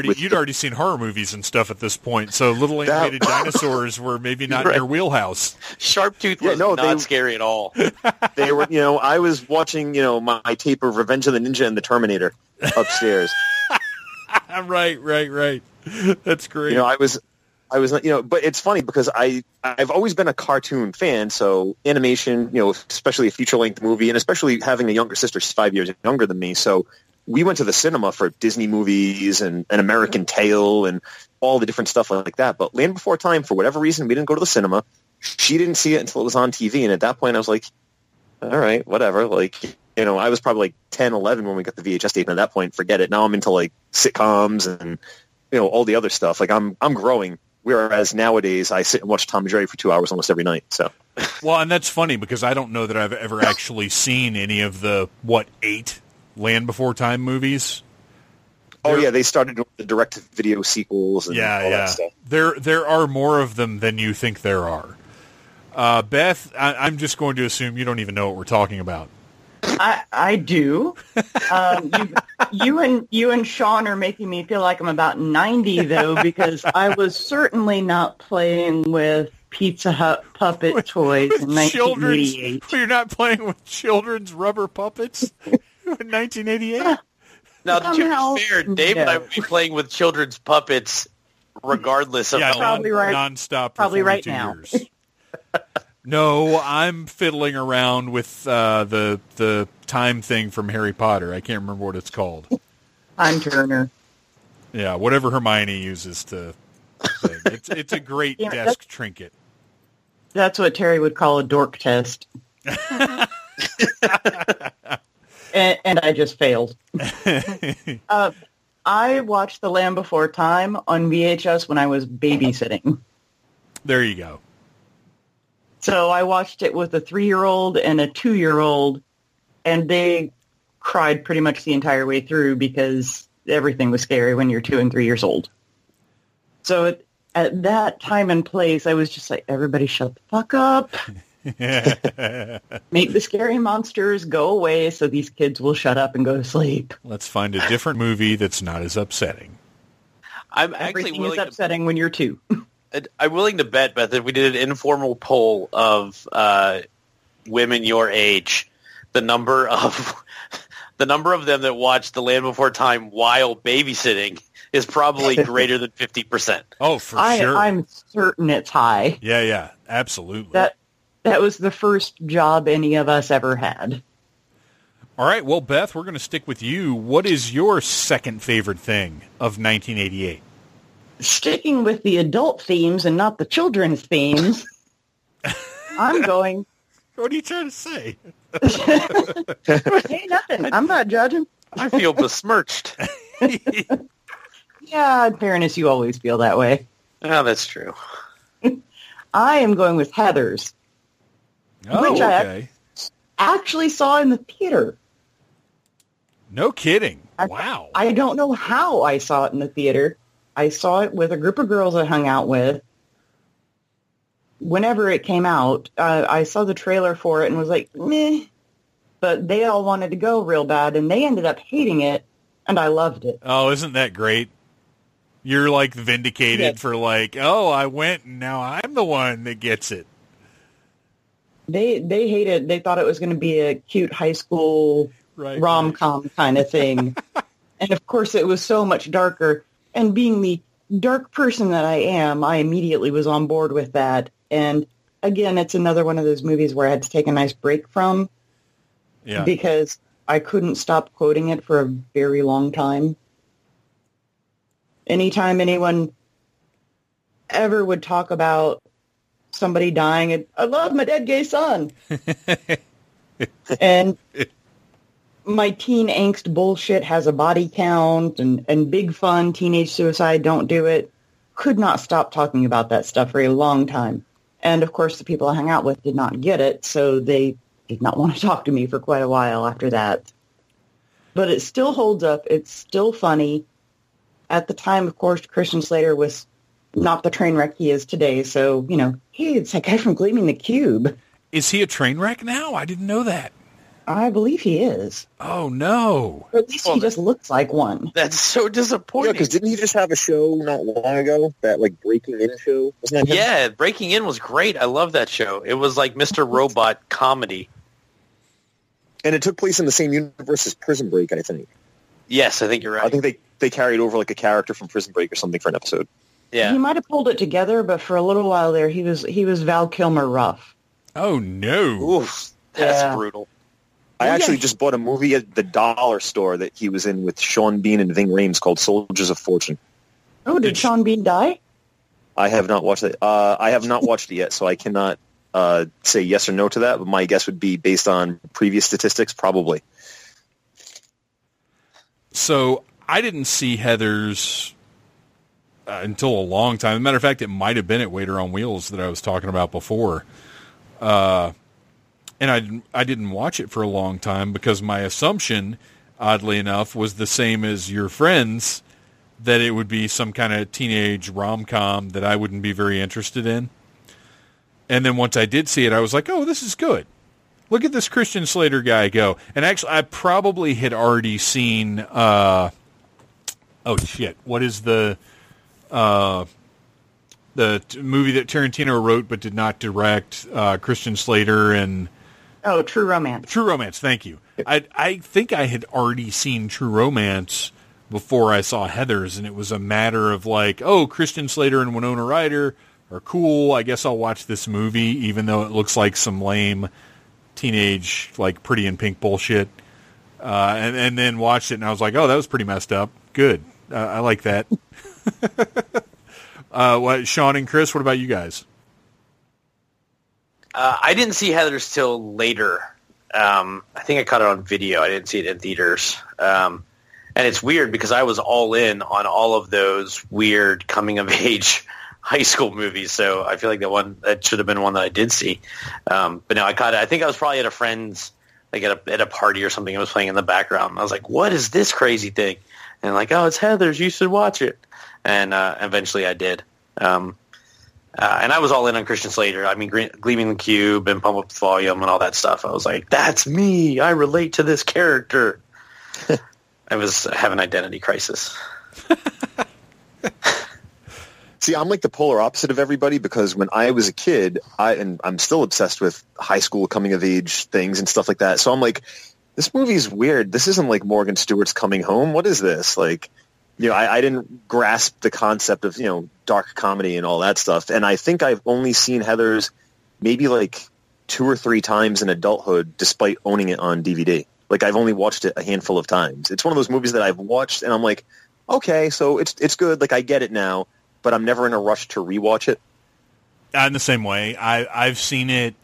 you'd already seen horror movies and stuff at this point, so little animated dinosaurs were maybe not in your wheelhouse. Sharptooth was not scary at all. They were, I was watching, my tape of Revenge of the Ninja and the Terminator upstairs. Right. That's great. I was, but it's funny because I've always been a cartoon fan, so animation, especially a feature-length movie, and especially having a younger sister, she's 5 years younger than me, so. We went to the cinema for Disney movies and An American Tale and all the different stuff like that. But Land Before Time, for whatever reason, we didn't go to the cinema. She didn't see it until it was on TV. And at that point, I was like, all right, whatever. Like, I was probably like 10, 11 when we got the VHS tape. And at that point, forget it. Now I'm into like sitcoms and, all the other stuff. Like I'm growing. Whereas nowadays, I sit and watch Tom and Jerry for 2 hours almost every night. So, well, and that's funny because I don't know that I've ever actually seen any of the, 8 Land Before Time movies. They started doing the direct-to-video sequels and that stuff. There are more of them than you think there are. Beth, I'm just going to assume you don't even know what we're talking about. I do. You and Sean are making me feel like I'm about 90, though, because I was certainly not playing with Pizza Hut puppet toys in 1988. You're not playing with children's rubber puppets? In 1988? Now, to be fair, Dave and I would be playing with children's puppets regardless of nonstop probably right now. Years. No, I'm fiddling around with the time thing from Harry Potter. I can't remember what it's called. Time Turner. Yeah, whatever Hermione uses to say. It's a great desk trinket. That's what Terry would call a dork test. And I just failed. I watched The Land Before Time on VHS when I was babysitting. There you go. So I watched it with a 3-year-old and a 2-year-old, and they cried pretty much the entire way through because everything was scary when you're 2 and 3 years old. So at that time and place, I was just like, everybody shut the fuck up. Make the scary monsters go away so these kids will shut up and go to sleep. Let's find a different movie that's not as upsetting. Everything is upsetting when you're 2. I'm willing to bet, Beth, if we did an informal poll of women your age, the number of them that watched The Land Before Time while babysitting is probably greater than 50%. Oh, for sure. I'm certain it's high. Yeah, yeah, absolutely. That was the first job any of us ever had. All right. Well, Beth, we're going to stick with you. What is your second favorite thing of 1988? Sticking with the adult themes and not the children's themes, I'm going... What are you trying to say? Hey, nothing. I'm not judging. I feel besmirched. Yeah, in fairness, you always feel that way. Oh, that's true. I am going with Heathers. Oh, which I actually saw in the theater. No kidding. Wow. I don't know how I saw it in the theater. I saw it with a group of girls I hung out with. Whenever it came out, I saw the trailer for it and was like, meh. But they all wanted to go real bad, and they ended up hating it, and I loved it. Oh, isn't that great? You're, like, vindicated for, like, oh, I went, and now I'm the one that gets it. They hated it. They thought it was going to be a cute high school rom-com kind of thing. And, of course, it was so much darker. And being the dark person that I am, I immediately was on board with that. And again, it's another one of those movies where I had to take a nice break from, because I couldn't stop quoting it for a very long time. Anytime anyone ever would talk about somebody dying, I love my dead gay son. And my teen angst bullshit has a body count and big fun, teenage suicide, don't do it. Could not stop talking about that stuff for a long time. And, of course, the people I hung out with did not get it, so they did not want to talk to me for quite a while after that. But it still holds up. It's still funny. At the time, of course, Christian Slater was not the train wreck he is today. So, you know, hey, it's that guy from Gleaming the Cube. Is he a train wreck now? I didn't know that. I believe he is. Oh, no. Or at least he just looks like one. That's so disappointing. Yeah, because didn't he just have a show not long ago? That, like, Breaking In show? Wasn't that him? Yeah, Breaking In was great. I love that show. It was like Mr. Robot comedy. And it took place in the same universe as Prison Break, I think. Yes, I think you're right. I think they carried over, like, a character from Prison Break or something for an episode. Yeah. He might have pulled it together, but for a little while there, he was Val Kilmer rough. Oh, no. Oof. That's brutal. I actually just bought a movie at the dollar store that he was in with Sean Bean and Ving Rhames called Soldiers of Fortune. Oh, did Sean Bean die? I have not watched it. I have not watched it yet, so I cannot say yes or no to that, but my guess would be based on previous statistics, probably. So I didn't see Heather's until a long time. As a matter of fact, it might have been at Waiter on Wheels that I was talking about before. And I didn't watch it for a long time because my assumption, oddly enough, was the same as your friends, that it would be some kind of teenage rom-com that I wouldn't be very interested in. And then once I did see it, I was like, oh, this is good. Look at this Christian Slater guy go. And actually, I probably had already seen, what is the movie that Tarantino wrote but did not direct, Christian Slater and... Oh, True Romance. True Romance, thank you. I think I had already seen True Romance before I saw Heather's, and it was a matter of like, oh, Christian Slater and Winona Ryder are cool. I guess I'll watch this movie, even though it looks like some lame teenage, like, Pretty in Pink bullshit. And then watched it, and I was like, oh, that was pretty messed up. Good. I like that. Sean and Chris, what about you guys? I didn't see Heather's till later. I think I caught it on video. I didn't see it in theaters. And it's weird because I was all in on all of those weird coming-of-age high school movies, so I feel like that should have been one that I did see. But no, I caught it. I think I was probably at a friend's, like at a party or something. It was playing in the background. I was like, what is this crazy thing? And like, oh, it's Heather's. You should watch it. And eventually I did. And I was all in on Christian Slater. I mean, Gleaming the Cube and Pump Up the Volume and all that stuff. I was like, that's me. I relate to this character. I was having an identity crisis. See, I'm like the polar opposite of everybody because when I was a kid, and I'm still obsessed with high school coming-of-age things and stuff like that. So I'm like, this movie's weird. This isn't like Morgan Stewart's Coming Home. What is this? Like... You know, I didn't grasp the concept of, you know, dark comedy and all that stuff. And I think I've only seen Heather's maybe like 2 or 3 times in adulthood, despite owning it on DVD. Like, I've only watched it a handful of times. It's one of those movies that I've watched and I'm like, okay, so it's good. Like, I get it now, but I'm never in a rush to rewatch it. I'm the same way. I've seen it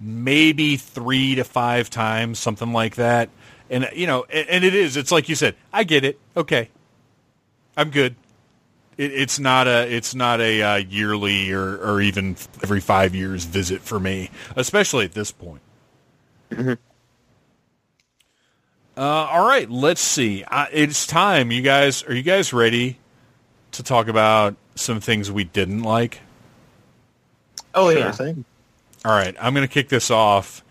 maybe 3 to 5 times, something like that. And, you know, and it's like you said, I get it. Okay. I'm good. It's not a yearly or even every 5 years visit for me, especially at this point. Mm-hmm. All right, let's see. It's time, you guys. Are you guys ready to talk about some things we didn't like? Oh, yeah. Sure. All right, I'm going to kick this off.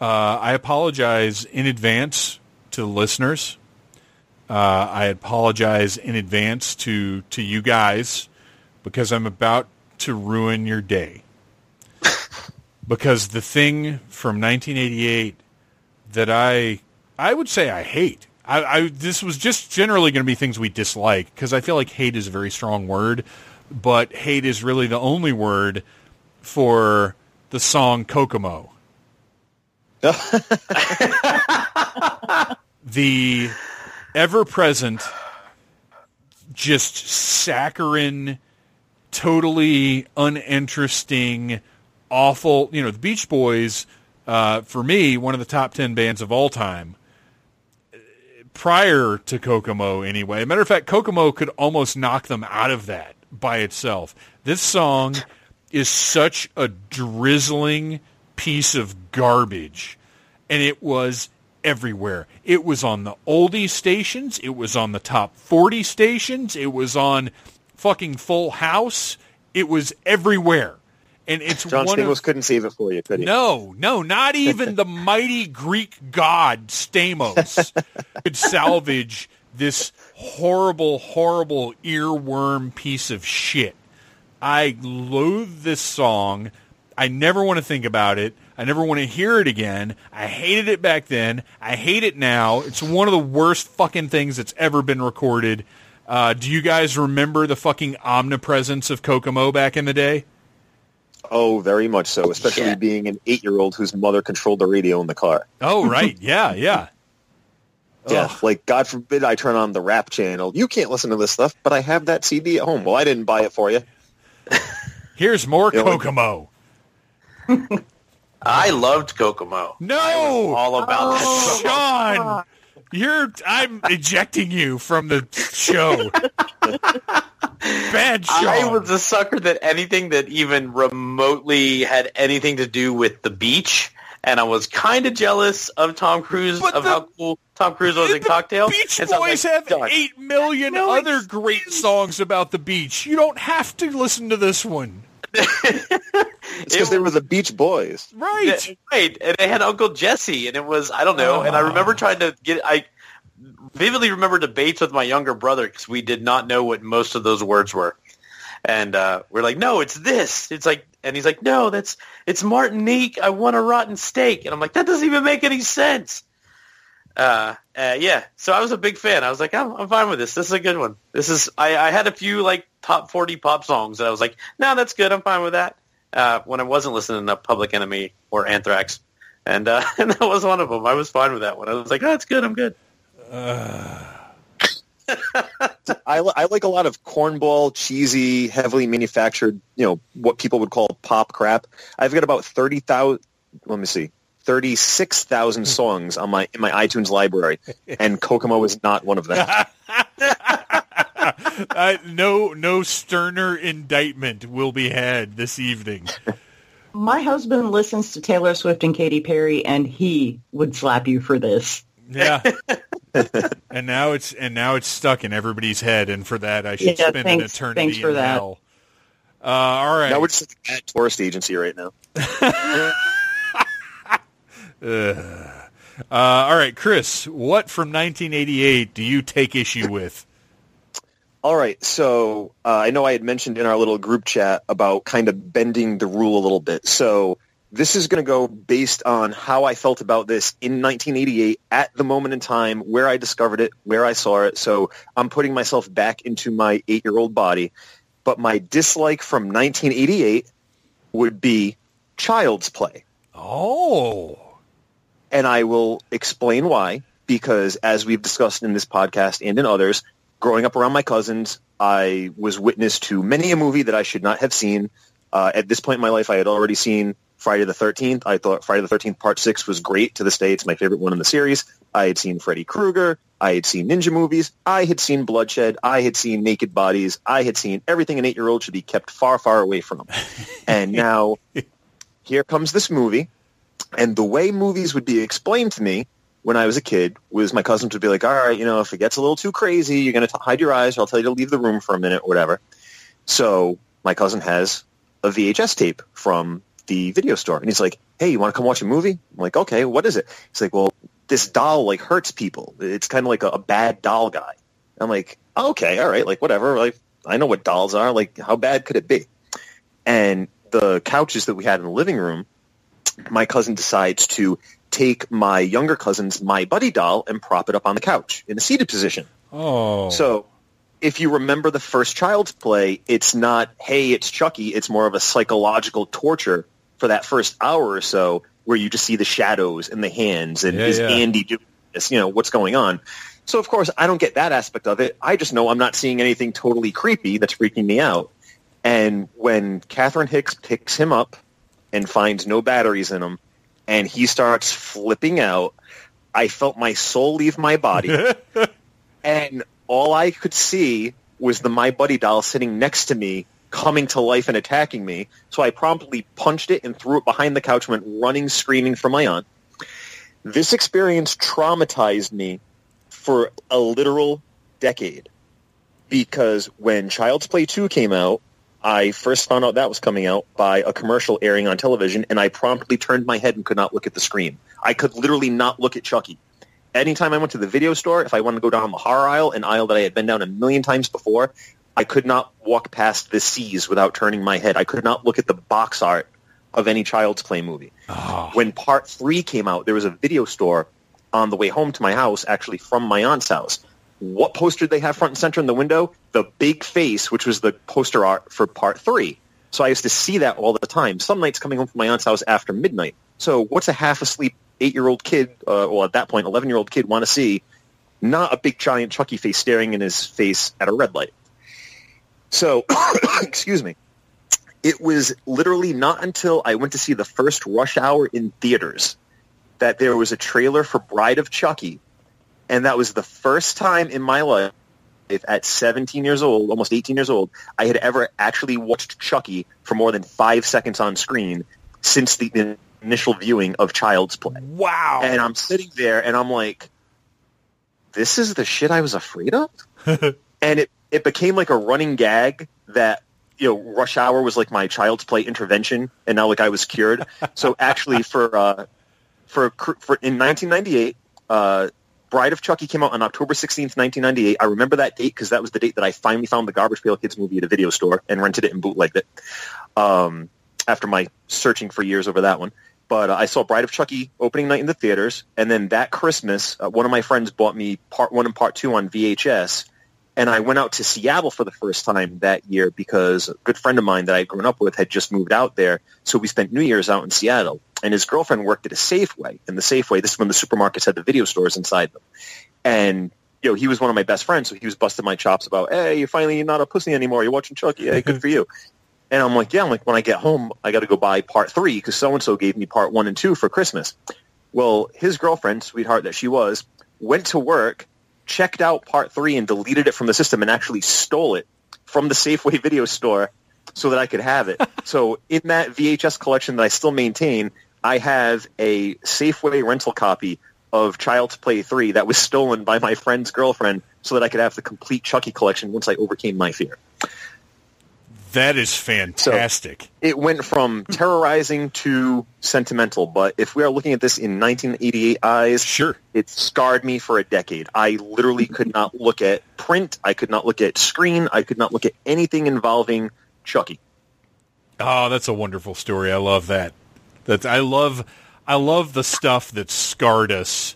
I apologize in advance to the listeners. I apologize in advance to you guys because I'm about to ruin your day. Because the thing from 1988 that I would say I hate, This was just generally going to be things we dislike, because I feel like hate is a very strong word, but hate is really the only word for the song Kokomo. The ever-present, just saccharine, totally uninteresting, awful, you know, the Beach Boys, for me, one of the top 10 bands of all time. Prior to Kokomo, anyway. Matter of fact, Kokomo could almost knock them out of that by itself. This song is such a drizzling piece of garbage, and it was everywhere. It was on the oldie stations. It was on the top 40 stations. It was on fucking Full House. It was everywhere. And it's John Stamos couldn't save it for you, could he? No, not even the mighty Greek god Stamos could salvage this horrible, horrible earworm piece of shit. I loathe this song. I never want to think about it. I never want to hear it again. I hated it back then. I hate it now. It's one of the worst fucking things that's ever been recorded. Do you guys remember the fucking omnipresence of Kokomo back in the day? Oh, very much so, especially being an 8-year-old whose mother controlled the radio in the car. Oh, right. Yeah. Yeah, like, God forbid I turn on the rap channel. You can't listen to this stuff, but I have that CD at home. Well, I didn't buy it for you. Here's more Kokomo. I loved Kokomo. No! I was all about that. Sean! I'm ejecting you from the show. Bad show. I was a sucker that anything that even remotely had anything to do with the beach, and I was kind of jealous of Tom Cruise, how cool Tom Cruise was in Cocktail. Beach Boys have 8 million other great songs about the beach. You don't have to listen to this one. It's because they were the Beach Boys, right? And they had Uncle Jesse, and it was And I remember trying to I vividly remember debates with my younger brother because we did not know what most of those words were, and we're like, "No, it's this." It's like, and he's like, "No, it's Martinique. I want a rotten steak," and I'm like, "That doesn't even make any sense." So I was a big fan. I was like, I'm fine with this. This is a good one. This is I had a few like top 40 pop songs that I was like, no, that's good. I'm fine with that. When I wasn't listening to Public Enemy or Anthrax, and that was one of them. I was fine with that one. I was like, oh, that's good. I'm good. I like a lot of cornball, cheesy, heavily manufactured, you know, what people would call pop crap. I've got about 36,000 songs on my iTunes library, and Kokomo is not one of them. No sterner indictment will be had this evening. My husband listens to Taylor Swift and Katy Perry, and he would slap you for this. Yeah. And now it's stuck in everybody's head, and for that I should spend an eternity in hell. All right. Now we're just at a tourist agency right now. All right, Chris, what from 1988 do you take issue with? All right, so I know I had mentioned in our little group chat about kind of bending the rule a little bit. So this is going to go based on how I felt about this in 1988 at the moment in time, where I discovered it, where I saw it. So I'm putting myself back into my 8-year-old body. But my dislike from 1988 would be Child's Play. Oh. And I will explain why, because as we've discussed in this podcast and in others, growing up around my cousins, I was witness to many a movie that I should not have seen. At this point in my life, I had already seen Friday the 13th. I thought Friday the 13th Part 6 was great. To this day, it's my favorite one in the series. I had seen Freddy Krueger. I had seen ninja movies. I had seen bloodshed. I had seen naked bodies. I had seen everything an 8-year-old should be kept far, far away from. And now, here comes this movie. And the way movies would be explained to me when I was a kid was my cousins would be like, all right, you know, if it gets a little too crazy, you're going to hide your eyes, or I'll tell you to leave the room for a minute or whatever. So my cousin has a VHS tape from the video store. And he's like, hey, you want to come watch a movie? I'm like, okay, what is it? He's like, well, this doll, like, hurts people. It's kind of like a bad doll guy. I'm like, okay, all right, like, whatever. Like, I know what dolls are. Like, how bad could it be? And the couches that we had in the living room, my cousin decides to take my younger cousin's My Buddy doll and prop it up on the couch in a seated position. Oh. So if you remember the first Child's Play, it's not, hey, it's Chucky. It's more of a psychological torture for that first hour or so where you just see the shadows and the hands and Andy doing this, you know, what's going on. So, of course, I don't get that aspect of it. I just know I'm not seeing anything totally creepy that's freaking me out. And when Catherine Hicks picks him up and finds no batteries in him, and he starts flipping out, I felt my soul leave my body. And all I could see was the My Buddy doll sitting next to me, coming to life and attacking me. So I promptly punched it and threw it behind the couch and went running, screaming for my aunt. This experience traumatized me for a literal decade, because when Child's Play 2 came out, I first found out that was coming out by a commercial airing on television, and I promptly turned my head and could not look at the screen. I could literally not look at Chucky. Anytime I went to the video store, if I wanted to go down the horror aisle, an aisle that I had been down a million times before, I could not walk past the C's without turning my head. I could not look at the box art of any Child's Play movie. Oh. When Part 3 came out, there was a video store on the way home to my house, actually from my aunt's house. What poster did they have front and center in the window? The Big Face, which was the poster art for Part 3. So I used to see that all the time. Some nights coming home from my aunt's house after midnight. So what's a half-asleep 8-year-old kid, well, at that point, 11-year-old kid want to see? Not a big, giant Chucky face staring in his face at a red light. So, excuse me. It was literally not until I went to see the first Rush Hour in theaters that there was a trailer for Bride of Chucky, and that was the first time in my life, at 17 years old, almost 18 years old, I had ever actually watched Chucky for more than 5 seconds on screen since the initial viewing of Child's Play. Wow. And I'm sitting there, and I'm like, this is the shit I was afraid of? And it became like a running gag that, you know, Rush Hour was like my Child's Play intervention, and now like I was cured. So actually for in 1998, Bride of Chucky came out on October 16th, 1998. I remember that date because that was the date that I finally found the Garbage Pail Kids movie at a video store and rented it and bootlegged it after my searching for years over that one. But I saw Bride of Chucky opening night in the theaters, and then that Christmas, one of my friends bought me Part 1 and Part 2 on VHS, and I went out to Seattle for the first time that year because a good friend of mine that I had grown up with had just moved out there, so we spent New Year's out in Seattle. And his girlfriend worked at a Safeway. And the Safeway, this is when the supermarkets had the video stores inside them. And, you know, he was one of my best friends, so he was busting my chops about, hey, you're finally not a pussy anymore. You're watching Chucky. Hey, good for you. And I'm like, yeah, I'm like, when I get home, I got to go buy Part 3 because so-and-so gave me Part 1 and 2 for Christmas. Well, his girlfriend, sweetheart that she was, went to work, checked out Part 3 and deleted it from the system and actually stole it from the Safeway video store so that I could have it. So in that VHS collection that I still maintain, I have a Safeway rental copy of Child's Play 3 that was stolen by my friend's girlfriend so that I could have the complete Chucky collection once I overcame my fear. That is fantastic. So it went from terrorizing to sentimental, but if we are looking at this in 1988 eyes, sure, it scarred me for a decade. I literally could not look at print. I could not look at screen. I could not look at anything involving Chucky. Oh, that's a wonderful story. I love that. I love the stuff that scarred us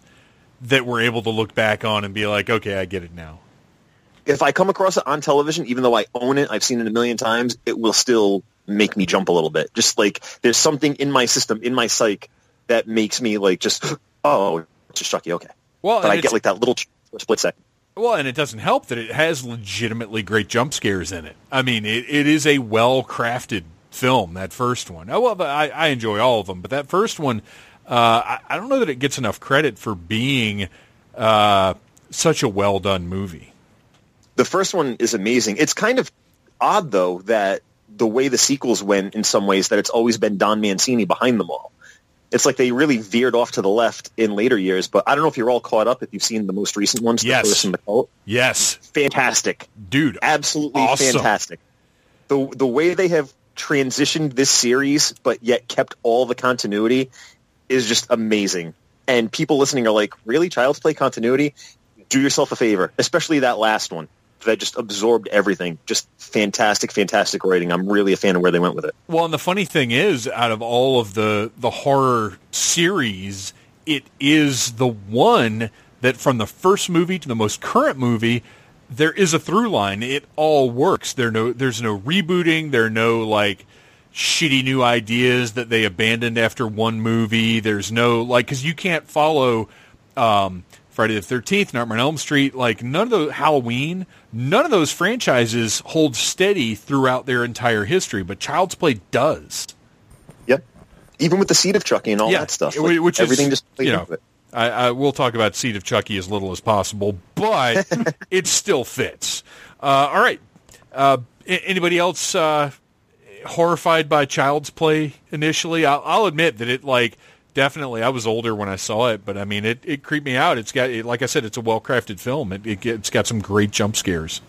that we're able to look back on and be like, okay, I get it now. If I come across it on television, even though I own it, I've seen it a million times, it will still make me jump a little bit. Just like there's something in my system, in my psyche, that makes me like just, oh, it's just Chucky, okay. Well, but I get like that little split second. Well, and it doesn't help that it has legitimately great jump scares in it. I mean, it is a well-crafted film, that first one. I enjoy all of them, but that first one, I don't know that it gets enough credit for being such a well-done movie. The first one is amazing. It's kind of odd, though, that the way the sequels went in some ways, that it's always been Don Mancini behind them all. It's like they really veered off to the left in later years, but I don't know if you're all caught up, if you've seen the most recent ones. Yes. The first and the cult. Yes. Fantastic. Dude. Absolutely awesome. Fantastic. The way they have transitioned this series, but yet kept all the continuity, is just amazing. And people listening are like, really? Child's Play continuity? Do yourself a favor, especially that last one. That just absorbed everything. Just fantastic, fantastic writing. I'm really a fan of where they went with it. Well, and the funny thing is, out of all of the horror series, it is the one that from the first movie to the most current movie, there is a through line. It all works. There's no rebooting. There are no like shitty new ideas that they abandoned after one movie. There's no like, because you can't follow Friday the 13th, Nightmare on Elm Street, like none of those, Halloween, none of those franchises hold steady throughout their entire history, but Child's Play does. Yep. Even with the Seed of Chucky and all that stuff. Like, which everything is, just played into it. I will talk about Seed of Chucky as little as possible, but it still fits. All right. Anybody else horrified by Child's Play initially? I'll admit that it like... Definitely. I was older when I saw it, but I mean, it creeped me out. It's got, like I said, it's a well-crafted film. It's got some great jump scares.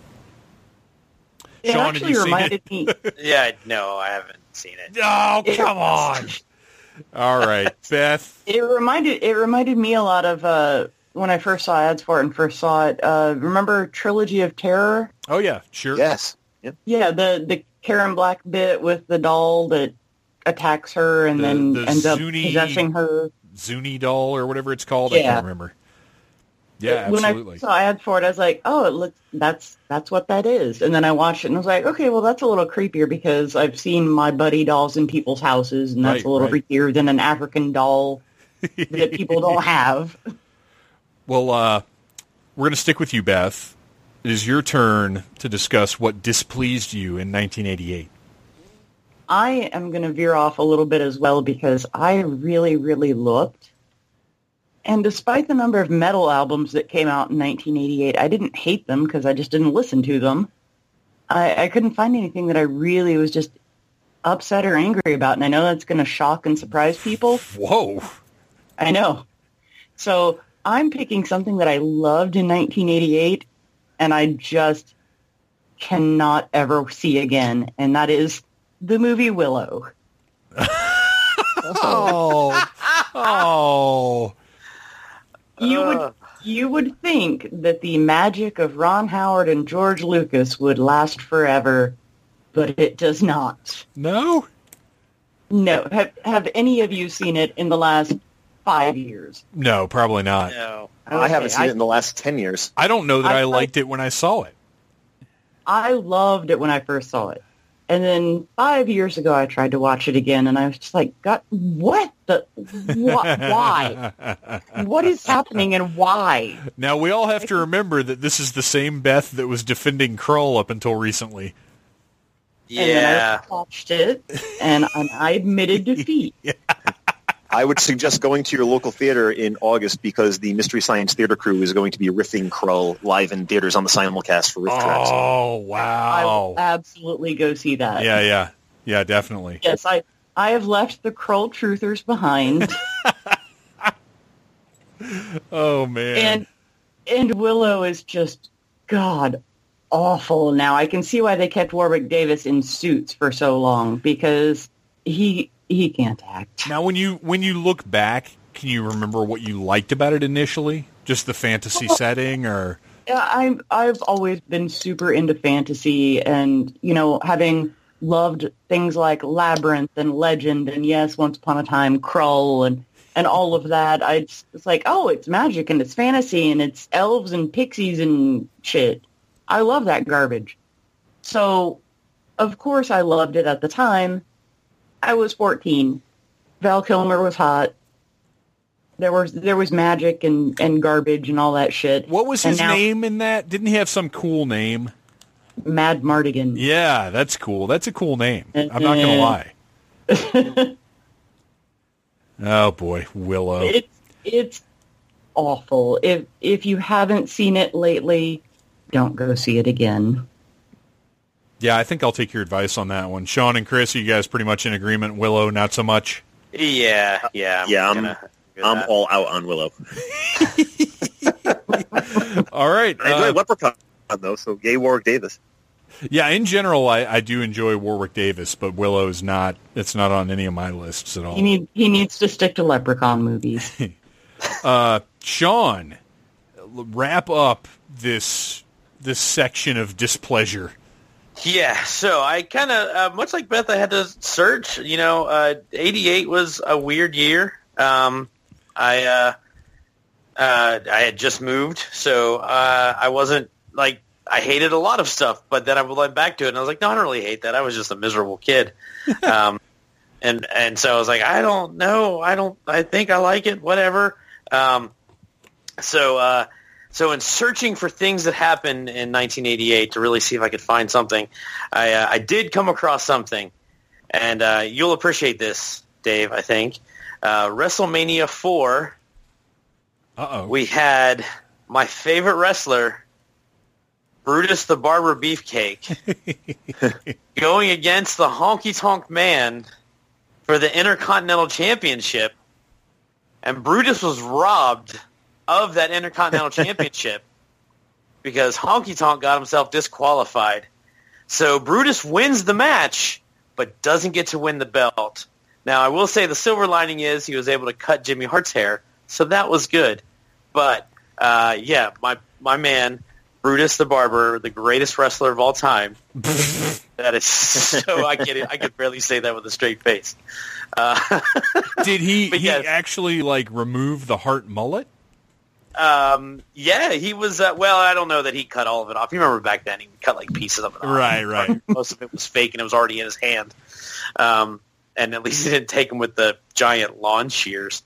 It Sean, have you reminded seen it? Me. Yeah, no, I haven't seen it. Oh, come on. All right, Beth. It reminded me a lot of when I first saw ads for it and first saw it. Remember Trilogy of Terror? Oh yeah, sure. Yes. Yep. Yeah, the Karen Black bit with the doll that attacks her and then ends up possessing her. Zuni doll or whatever it's called. Yeah. I can't remember. Yeah, when absolutely. I saw ads for it, I was like, oh, it looks, that's what that is. And then I watched it and I was like, okay, well, that's a little creepier because I've seen my buddy dolls in people's houses, and that's a little creepier than an African doll that people don't have. Well, we're going to stick with you, Beth. It is your turn to discuss what displeased you in 1988. I am going to veer off a little bit as well because I really, really looked. And despite the number of metal albums that came out in 1988, I didn't hate them because I just didn't listen to them. I couldn't find anything that I really was just upset or angry about. And I know that's going to shock and surprise people. Whoa. I know. So I'm picking something that I loved in 1988 and I just cannot ever see again. And that is... the movie Willow. Oh. You would think that the magic of Ron Howard and George Lucas would last forever, but it does not. No? No. Have any of you seen it in the last 5 years? No, probably not. No. I haven't seen it in the last 10 years. I don't know that I liked it when I saw it. I loved it when I first saw it. And then 5 years ago, I tried to watch it again, and I was just like, God, why? What is happening and why? Now, we all have to remember that this is the same Beth that was defending Krull up until recently. Yeah. And then I watched it, and I admitted defeat. Yeah. I would suggest going to your local theater in August because the Mystery Science Theater crew is going to be riffing Krull live in theaters on the simulcast for Riff Tracks. Oh, wow. I will absolutely go see that. Yeah, yeah. Yeah, definitely. Yes, I have left the Krull truthers behind. Oh, man. And Willow is just god awful now. I can see why they kept Warwick Davis in suits for so long because he can't act. Now, when you look back, can you remember what you liked about it initially? Just the fantasy setting, or? Yeah, I've always been super into fantasy, and you know, having loved things like Labyrinth and Legend, and yes, Once Upon a Time, Krull, and all of that. It's like, oh, it's magic and it's fantasy and it's elves and pixies and shit. I love that garbage. So, of course, I loved it at the time. I was 14. Val Kilmer was hot. There was magic and garbage and all that shit. What was his name in that? Didn't he have some cool name? Mad Mardigan. Yeah, that's cool. That's a cool name. I'm not going to lie. Oh, boy. Willow. It's awful. If you haven't seen it lately, don't go see it again. Yeah, I think I'll take your advice on that one. Sean and Chris, are you guys pretty much in agreement? Willow, not so much? Yeah. I'm all out on Willow. All right. I enjoy Leprechaun, though, so yay Warwick Davis. Yeah, in general, I do enjoy Warwick Davis, but Willow's not. It's not on any of my lists at all. He needs to stick to Leprechaun movies. Sean, wrap up this section of displeasure. Yeah, so I kind of, much like Beth, I had to search. 88 was a weird year. I had just moved, so I wasn't like I hated a lot of stuff, but then I went back to it and I was like, no, I don't really hate that. I was just a miserable kid. And so I was like, I don't know. I think I like it, whatever. So in searching for things that happened in 1988 to really see if I could find something, I did come across something. And you'll appreciate this, Dave, I think. WrestleMania 4, we had my favorite wrestler, Brutus the Barber Beefcake, going against the Honky Tonk Man for the Intercontinental Championship. And Brutus was robbed of that Intercontinental Championship because Honky Tonk got himself disqualified. So Brutus wins the match, but doesn't get to win the belt. Now, I will say the silver lining is he was able to cut Jimmy Hart's hair, so that was good. But, yeah, my man, Brutus the Barber, the greatest wrestler of all time. That is so – I could barely say that with a straight face. Did he actually, like, remove the Hart mullet? Yeah, he was well, I don't know that he cut all of it off. You remember back then he cut like pieces of it off. Right. Most of it was fake and it was already in his hand. And at least he didn't take him with the giant lawn shears.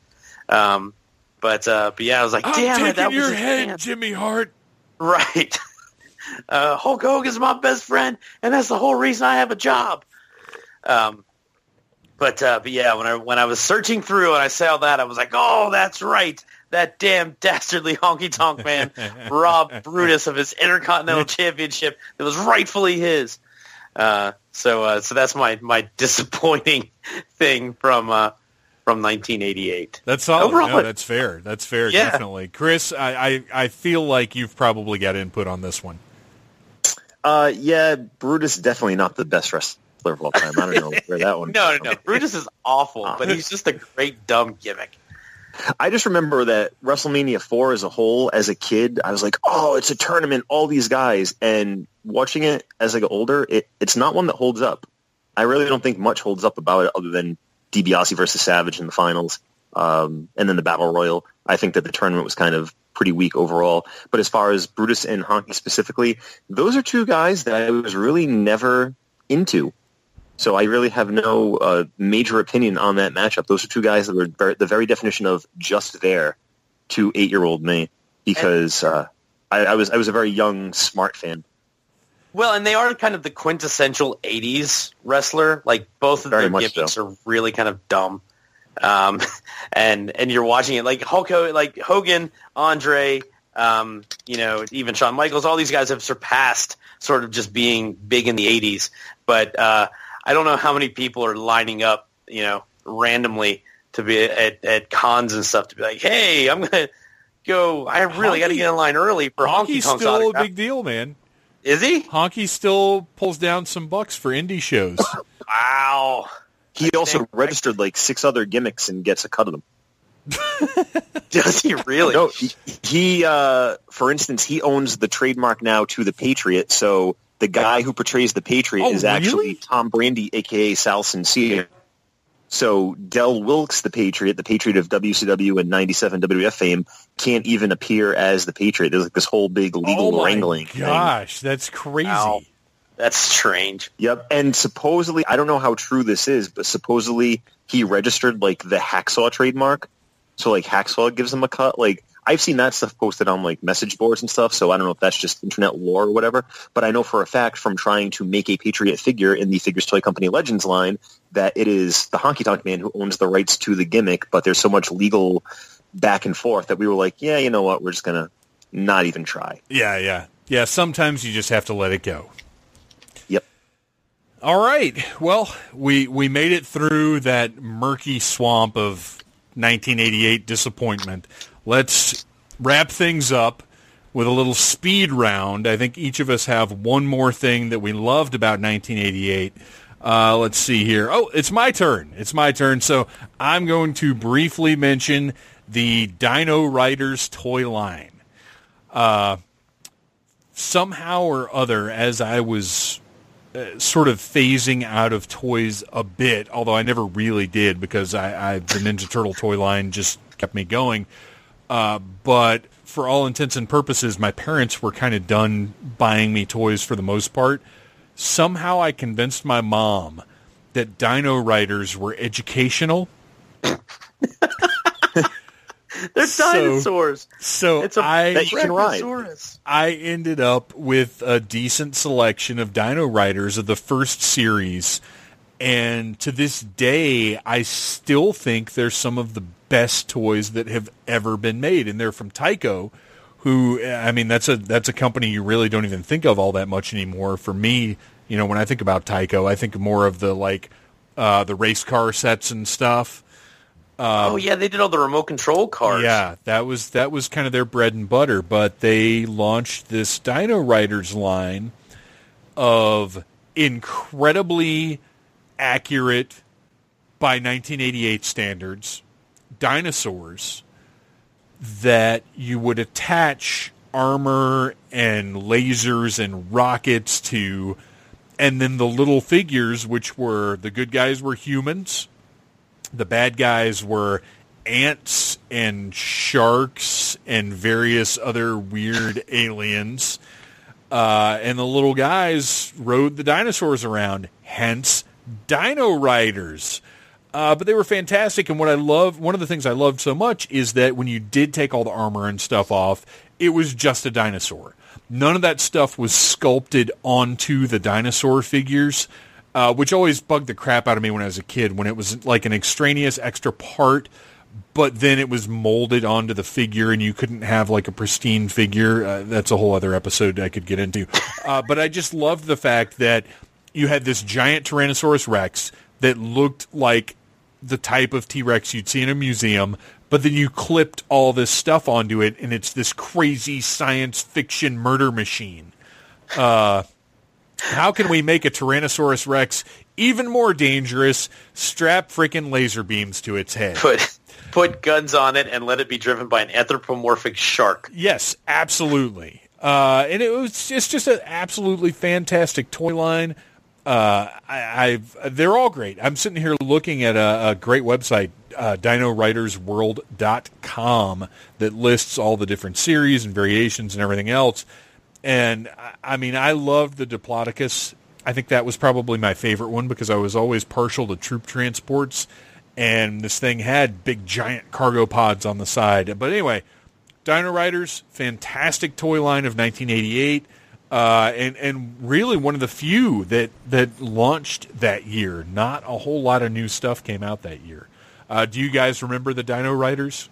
But yeah, I was like, damn it, that was your head, hand. Jimmy Hart. Right. Hulk Hogan's my best friend, and that's the whole reason I have a job. But yeah, when I was searching through and I saw that, I was like, oh, that's right. That damn dastardly Honky Tonk Man robbed Brutus of his Intercontinental Championship that was rightfully his. So that's my disappointing thing from 1988. That's solid. Overall, no, that's fair. That's fair, yeah. Definitely. Chris, I feel like you've probably got input on this one. Yeah, Brutus is definitely not the best wrestler of all time. I don't know where that one comes from. No. Brutus is awful, but he's just a great dumb gimmick. I just remember that WrestleMania 4 as a whole, as a kid, I was like, oh, it's a tournament, all these guys. And watching it as I got older, it's not one that holds up. I really don't think much holds up about it other than DiBiase versus Savage in the finals and then the Battle Royal. I think that the tournament was kind of pretty weak overall. But as far as Brutus and Honky specifically, those are two guys that I was really never into. So I really have no major opinion on that matchup. Those are two guys that were the very definition of just there to 8-year-old me, because I was a very young, smart fan. Well, and they are kind of the quintessential 80s wrestler. Like, both of their gimmicks are really kind of dumb. And you're watching it. Like, Hogan, Andre, even Shawn Michaels, all these guys have surpassed sort of just being big in the 80s. But... I don't know how many people are lining up, randomly to be at cons and stuff to be like, hey, I'm going to go. I really got to get in line early for Honky Tonk's autograph. Honky's still a big deal, man. Is he? Honky still pulls down some bucks for indie shows. Wow. He also registered like 6 other gimmicks and gets a cut of them. Does he really? No. He for instance, he owns the trademark now to the Patriot, so... The guy who portrays the Patriot is actually Tom Brandy, a.k.a. Sal Sincere. So Del Wilkes, the Patriot of WCW and 97 WWF fame, can't even appear as the Patriot. There's like this whole big legal wrangling thing. Gosh, that's crazy. Ow. That's strange. Yep. And supposedly, I don't know how true this is, but supposedly he registered like the Hacksaw trademark. So like Hacksaw gives him a cut. Like, I've seen that stuff posted on like message boards and stuff, so I don't know if that's just internet lore or whatever, but I know for a fact from trying to make a Patriot figure in the Figures Toy Company Legends line that it is the Honky Tonk Man who owns the rights to the gimmick, but there's so much legal back and forth that we were like, yeah, you know what, we're just going to not even try. Yeah. Yeah, sometimes you just have to let it go. Yep. All right. Well, we made it through that murky swamp of 1988 disappointment. Let's wrap things up with a little speed round. I think each of us have one more thing that we loved about 1988. Let's see here. Oh, it's my turn. So I'm going to briefly mention the Dino Riders toy line. Somehow or other, as I was sort of phasing out of toys a bit, although I never really did because I the Ninja Turtle toy line just kept me going. But for all intents and purposes, my parents were kind of done buying me toys for the most part. Somehow I convinced my mom that Dino Riders were educational. They're dinosaurs. So it's that you can ride. I ended up with a decent selection of Dino Riders of the first series, and to this day, I still think they're some of the best toys that have ever been made, and they're from Tyco, who, I mean, that's a company you really don't even think of all that much anymore. For me, you know, when I think about Tyco, I think more of the the race car sets and stuff. Oh yeah, they did all the remote control cars. Yeah, that was kind of their bread and butter. But they launched this Dino Riders line of incredibly accurate, by 1988 standards, dinosaurs that you would attach armor and lasers and rockets to, and then the little figures, which were the good guys were humans. The bad guys were ants and sharks and various other weird aliens. And the little guys rode the dinosaurs around, hence Dino Riders. But they were fantastic. And one of the things I loved so much is that when you did take all the armor and stuff off, it was just a dinosaur. None of that stuff was sculpted onto the dinosaur figures. Which always bugged the crap out of me when I was a kid, when it was like an extraneous extra part, but then it was molded onto the figure and you couldn't have like a pristine figure. That's a whole other episode I could get into. But I just loved the fact that you had this giant Tyrannosaurus Rex that looked like the type of T-Rex you'd see in a museum, but then you clipped all this stuff onto it and it's this crazy science fiction murder machine. How can we make a Tyrannosaurus Rex even more dangerous? Strap freaking laser beams to its head. Put guns on it and let it be driven by an anthropomorphic shark. Yes, absolutely. And it's just an absolutely fantastic toy line. They're all great. I'm sitting here looking at a great website, DinoWritersWorld.com, that lists all the different series and variations and everything else. And, I mean, I loved the Diplodocus. I think that was probably my favorite one because I was always partial to troop transports. And this thing had big, giant cargo pods on the side. But anyway, Dino Riders, fantastic toy line of 1988. And really one of the few that launched that year. Not a whole lot of new stuff came out that year. Do you guys remember the Dino Riders?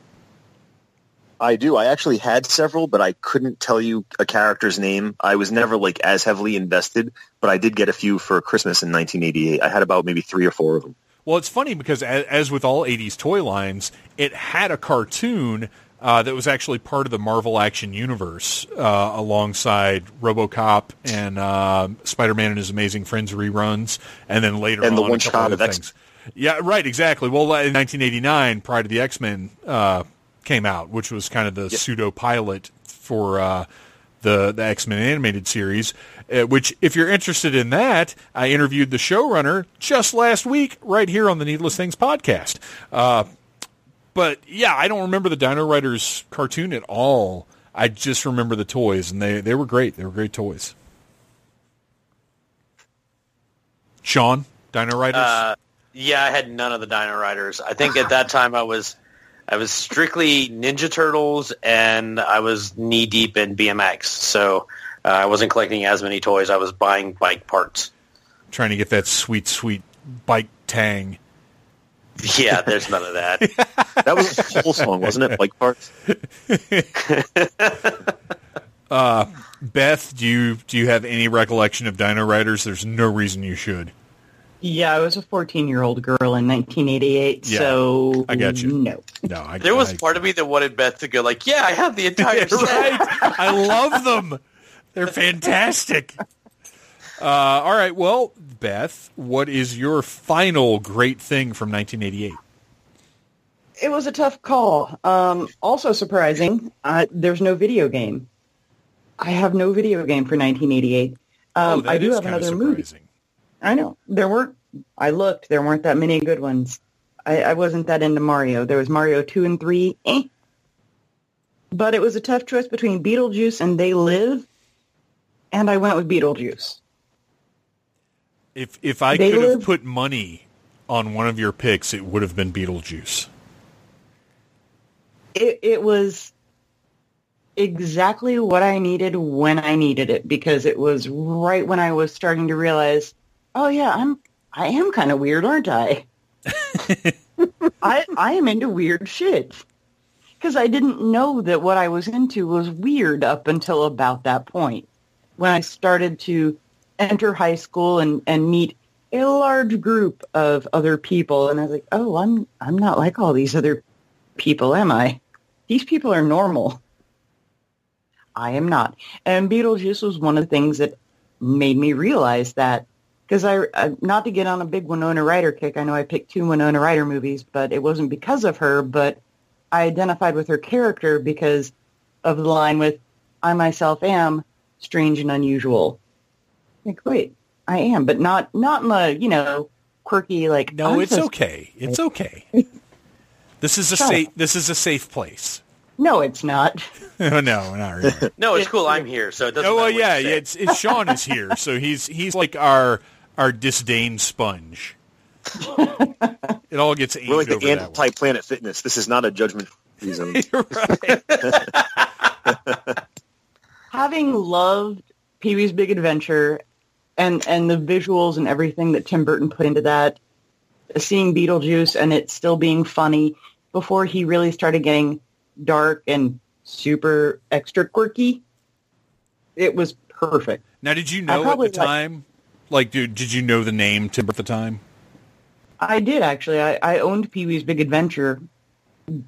I do. I actually had several, but I couldn't tell you a character's name. I was never like as heavily invested, but I did get a few for Christmas in 1988. I had about maybe 3 or 4 of them. Well, it's funny because as with all 80s toy lines, it had a cartoon that was actually part of the Marvel Action Universe alongside RoboCop and Spider-Man and His Amazing Friends reruns, and then later and on the one a couple shot other of things. Yeah, right, exactly. Well, in 1989, Pride of the X-Men came out, which was kind of the pseudo pilot for the X-Men animated series, which if you're interested in that, I interviewed the showrunner just last week right here on the Needless Things podcast. But yeah, I don't remember the Dino Riders cartoon at all. I just remember the toys, and they were great. They were great toys. Sean, Dino Riders? Yeah, I had none of the Dino Riders. I think at that time I was strictly Ninja Turtles, and I was knee-deep in BMX, so I wasn't collecting as many toys. I was buying bike parts. Trying to get that sweet, sweet bike tang. Yeah, there's none of that. That was a whole song, wasn't it? Bike parts? Beth, do you have any recollection of Dino Riders? There's no reason you should. Yeah, I was a 14-year-old girl in 1988, yeah, so I got you. No. There was part of me that wanted Beth to go like, yeah, I have the entire set. Right. I love them. They're fantastic. All right, well, Beth, what is your final great thing from 1988? It was a tough call. Also surprising, there's no video game. I have no video game for 1988. I do have another movie. I know. I looked. There weren't that many good ones. I wasn't that into Mario. There was Mario 2 and 3. But it was a tough choice between Beetlejuice and They Live, and I went with Beetlejuice. If I could have put money on one of your picks, it would have been Beetlejuice. It was exactly what I needed when I needed it, because it was right when I was starting to realize, oh yeah, I am kind of weird, aren't I? I am into weird shit. Because I didn't know that what I was into was weird up until about that point. When I started to enter high school and meet a large group of other people, and I was like, oh, I'm not like all these other people, am I? These people are normal. I am not. And Beetlejuice was one of the things that made me realize that. Because I not to get on a big Winona Ryder kick, I know I picked 2 Winona Ryder movies, but it wasn't because of her, but I identified with her character because of the line with, I myself am strange and unusual. Like, wait, I am, but not in a, quirky, like... No, it's okay. It's okay. This is a safe place. No, it's not. No, not really. No, it's cool. I'm here, so it doesn't matter. Well, yeah, it's Sean is here, so he's like our disdain sponge. It all gets aimed over that one. We're like the anti-Planet Fitness. This is not a judgment zone. Having loved Pee-wee's Big Adventure and the visuals and everything that Tim Burton put into that, seeing Beetlejuice and it still being funny before he really started getting dark and super extra quirky, it was perfect. Now, did you know at the time? Did you know the name Tim Burton at the time? I did, actually. I owned Pee-wee's Big Adventure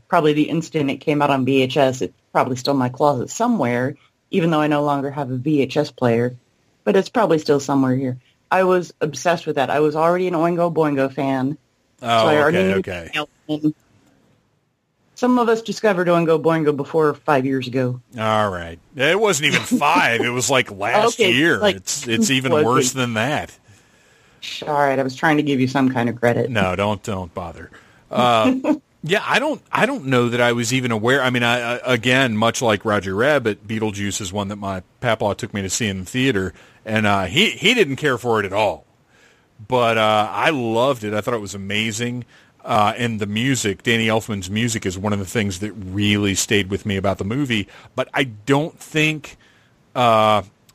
probably the instant it came out on VHS. It's probably still in my closet somewhere, even though I no longer have a VHS player. But it's probably still somewhere here. I was obsessed with that. I was already an Oingo Boingo fan. Oh, so I already knew. Some of us discovered Oingo Boingo before 5 years ago. All right. It wasn't even 5. It was like last year. It's even worse than that. All right, I was trying to give you some kind of credit. No, don't bother. Yeah, I don't know that I was even aware. I mean, I again, much like Roger Rabbit, Beetlejuice is one that my papaw took me to see in the theater, and he didn't care for it at all. But I loved it. I thought it was amazing, and the music, Danny Elfman's music, is one of the things that really stayed with me about the movie. But I don't think.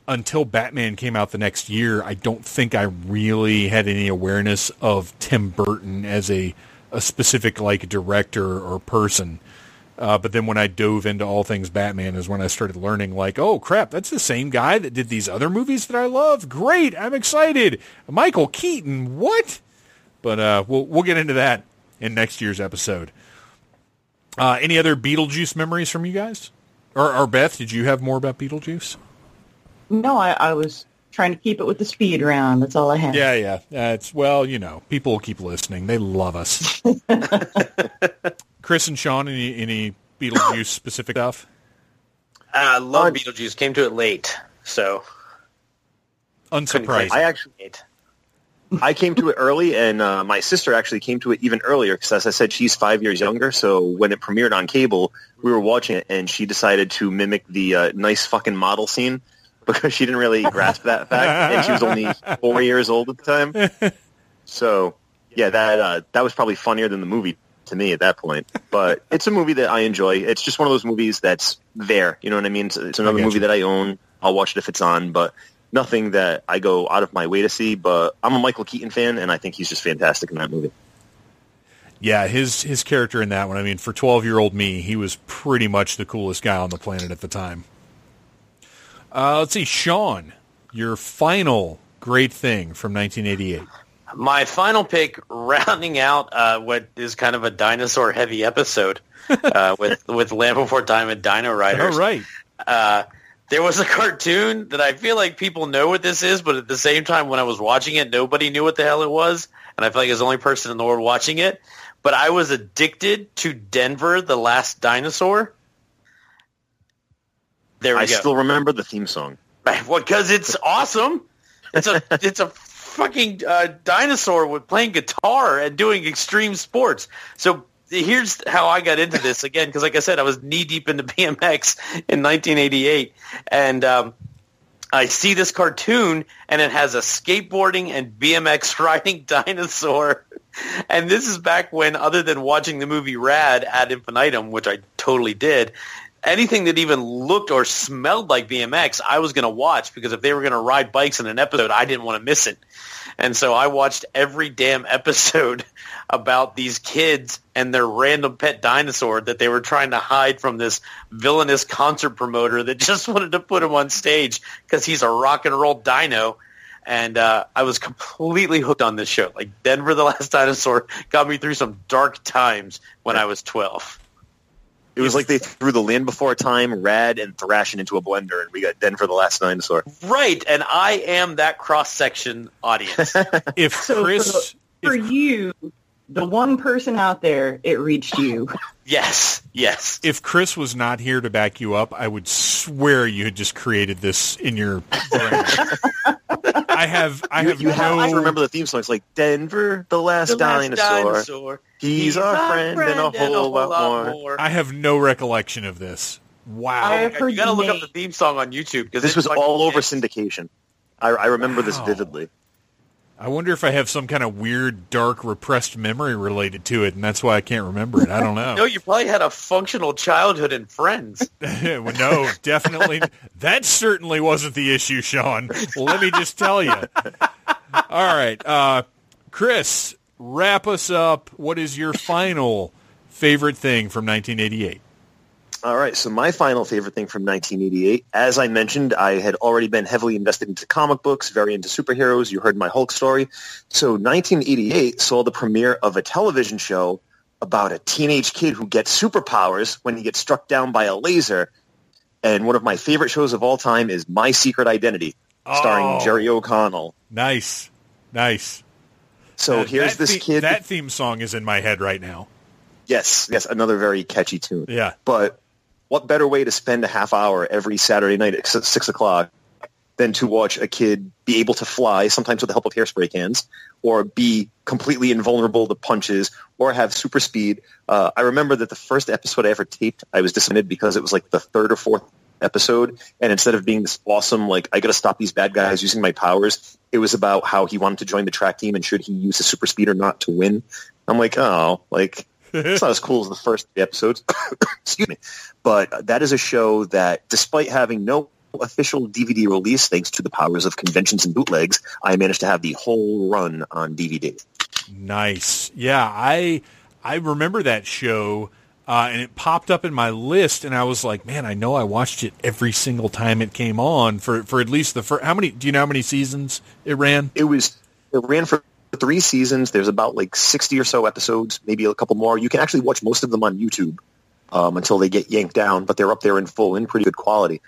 Until Batman came out the next year, I don't think I really had any awareness of Tim Burton as a specific director or person. But then when I dove into all things Batman is when I started learning, oh, crap, that's the same guy that did these other movies that I love. Great, I'm excited. Michael Keaton, what? But we'll get into that in next year's episode. Any other Beetlejuice memories from you guys? Or Beth, did you have more about Beetlejuice? No, I was trying to keep it with the speed round. That's all I had. Yeah. It's people will keep listening. They love us. Chris and Sean, any Beetlejuice specific stuff? I love Beetlejuice. Came to it late, so unsurprising. I came to it early, and my sister actually came to it even earlier because, as I said, she's 5 years younger. So when it premiered on cable, we were watching it, and she decided to mimic the nice fucking model scene. Because she didn't really grasp that fact, and she was only 4 years old at the time. So, yeah, that was probably funnier than the movie to me at that point. But it's a movie that I enjoy. It's just one of those movies that's there. You know what I mean? It's another movie that I own. I'll watch it if it's on, but nothing that I go out of my way to see. But I'm a Michael Keaton fan, and I think he's just fantastic in that movie. Yeah, his character in that one, I mean, for 12-year-old me, he was pretty much the coolest guy on the planet at the time. Let's see, Sean, your final great thing from 1988. My final pick, rounding out what is kind of a dinosaur-heavy episode with Land Before Time and Dino Riders. All right. There was a cartoon that I feel like people know what this is, but at the same time when I was watching it, nobody knew what the hell it was, and I feel like I was the only person in the world watching it. But I was addicted to Denver, the Last Dinosaur. There we go. I still remember the theme song. Well, because it's awesome. It's a fucking dinosaur with playing guitar and doing extreme sports. So here's how I got into this again, because like I said, I was knee deep into BMX in 1988, and I see this cartoon, and it has a skateboarding and BMX riding dinosaur. And this is back when, other than watching the movie Rad ad infinitum, which I totally did, anything that even looked or smelled like BMX, I was going to watch, because if they were going to ride bikes in an episode, I didn't want to miss it. And so I watched every damn episode about these kids and their random pet dinosaur that they were trying to hide from this villainous concert promoter that just wanted to put him on stage because he's a rock and roll dino. And I was completely hooked on this show. Like, Denver the Last Dinosaur got me through some dark times when I was 12. It was like they threw The Land Before Time, Rad, and Thrashing into a blender, and we got Denver the Last Dinosaur. Right, and I am that cross-section audience. For you, the one person out there, it reached you. Yes. If Chris was not here to back you up, I would swear you had just created this in your brain. I remember the theme song. It's like, Denver the last dinosaur. He's our friend and a whole lot more. I have no recollection of this. Wow. You got to look up the theme song on YouTube, because this was all over syndication. I remember this vividly. I wonder if I have some kind of weird, dark, repressed memory related to it, and that's why I can't remember it. I don't know. No, you probably had a functional childhood and friends. No, definitely. That certainly wasn't the issue, Sean. Let me just tell you. All right. Chris, wrap us up. What is your final favorite thing from 1988? All right, so my final favorite thing from 1988, as I mentioned, I had already been heavily invested into comic books, very into superheroes. You heard my Hulk story. So 1988 saw the premiere of a television show about a teenage kid who gets superpowers when he gets struck down by a laser. And one of my favorite shows of all time is My Secret Identity, starring Jerry O'Connell. Nice. So here's this kid. That theme song is in my head right now. Yes, another very catchy tune. Yeah. But what better way to spend a half hour every Saturday night at 6 o'clock than to watch a kid be able to fly, sometimes with the help of hairspray cans, or be completely invulnerable to punches, or have super speed. I remember that the first episode I ever taped, I was disappointed because it was like the third or fourth episode, and instead of being this awesome, like, I got to stop these bad guys using my powers, it was about how he wanted to join the track team and should he use his super speed or not to win. I'm like, it's not as cool as the first episodes. Excuse me. But that is a show that, despite having no official DVD release, thanks to the powers of conventions and bootlegs, I managed to have the whole run on DVD. Nice. Yeah, I remember that show, and it popped up in my list, and I was like, man, I know I watched it every single time it came on for at least the first. Do you know how many seasons it ran? It ran for 3 seasons. There's about like 60 or so episodes, maybe a couple more. You can actually watch most of them on YouTube until they get yanked down, but they're up there in full in pretty good quality.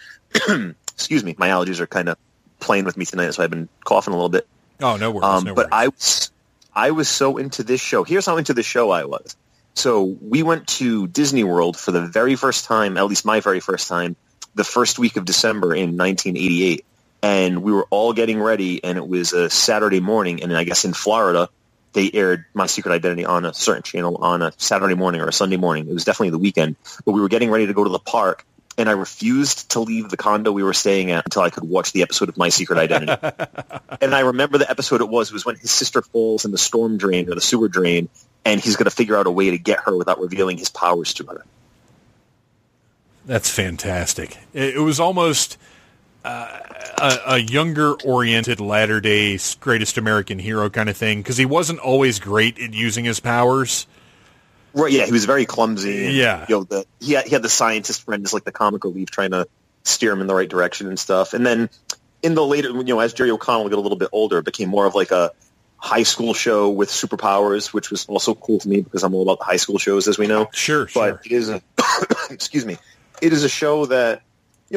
Excuse me. My allergies are kind of playing with me tonight, so I've been coughing a little bit. Oh, no worries. But I was so into this show. Here's how into this show I was. So we went to Disney World for the very first time, at least my very first time, the first week of December in 1988. And we were all getting ready, and it was a Saturday morning, and I guess in Florida, they aired My Secret Identity on a certain channel on a Saturday morning or a Sunday morning. It was definitely the weekend, but we were getting ready to go to the park, and I refused to leave the condo we were staying at until I could watch the episode of My Secret Identity. And I remember the episode it was when his sister falls in the storm drain or the sewer drain, and he's going to figure out a way to get her without revealing his powers to her. That's fantastic. It was almost... a younger-oriented, latter-day greatest American hero kind of thing, because he wasn't always great at using his powers. Right, yeah, he was very clumsy. And, yeah. You know, he had the scientist friend as like the comic relief trying to steer him in the right direction and stuff. And then in the later, as Jerry O'Connell got a little bit older, it became more of like a high school show with superpowers, which was also cool to me because I'm all about the high school shows, as we know. Sure. But it is a, excuse me, it is a show that,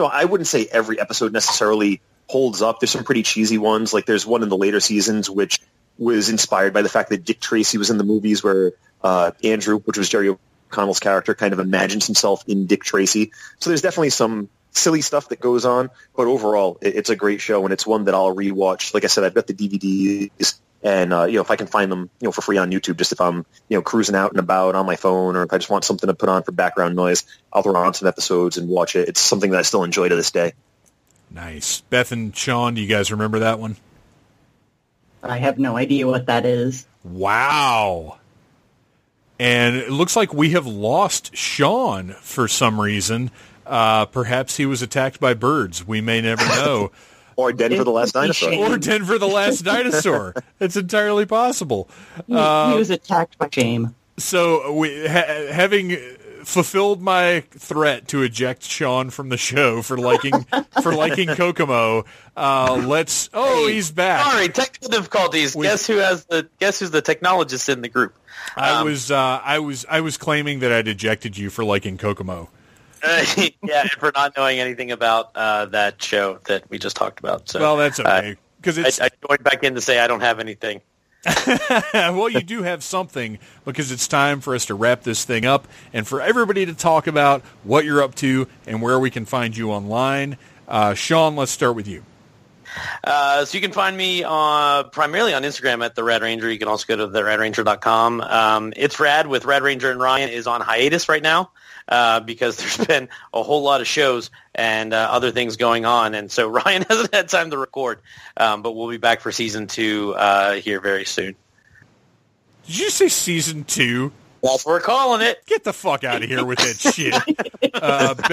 I wouldn't say every episode necessarily holds up. There's some pretty cheesy ones. Like there's one in the later seasons which was inspired by the fact that Dick Tracy was in the movies, where Andrew, which was Jerry O'Connell's character, kind of imagines himself in Dick Tracy. So there's definitely some silly stuff that goes on. But overall, it's a great show, and it's one that I'll rewatch. Like I said, I've got the DVDs, and if I can find them, for free on YouTube, just if I'm cruising out and about on my phone, or if I just want something to put on for background noise, I'll throw on some episodes and watch it. It's something that I still enjoy to this day. Nice. Beth and Sean, do you guys remember that one? I have no idea what that is. Wow. And it looks like we have lost Sean for some reason. Perhaps he was attacked by birds. We may never know. Or Denver the Last Dinosaur. Or Denver the Last Dinosaur. It's entirely possible. He was attacked by shame. So having fulfilled my threat to eject Sean from the show for liking Kokomo. Let's. Oh, he's back. Sorry, technical difficulties. Guess who's the technologist in the group? I was claiming that I'd ejected you for liking Kokomo. Yeah, and for not knowing anything about that show that we just talked about. So, well, that's okay. I joined back in to say I don't have anything. Well, you do have something, because it's time for us to wrap this thing up and for everybody to talk about what you're up to and where we can find you online. Sean, let's start with you. So you can find me primarily on Instagram at The Rad Ranger. You can also go to theredranger.com. It's Rad with Rad Ranger and Ryan is on hiatus right now because there's been a whole lot of shows and other things going on. And so Ryan hasn't had time to record, but we'll be back for season 2 here very soon. Did you say season 2? That's what we're calling it. Get the fuck out of here with that shit.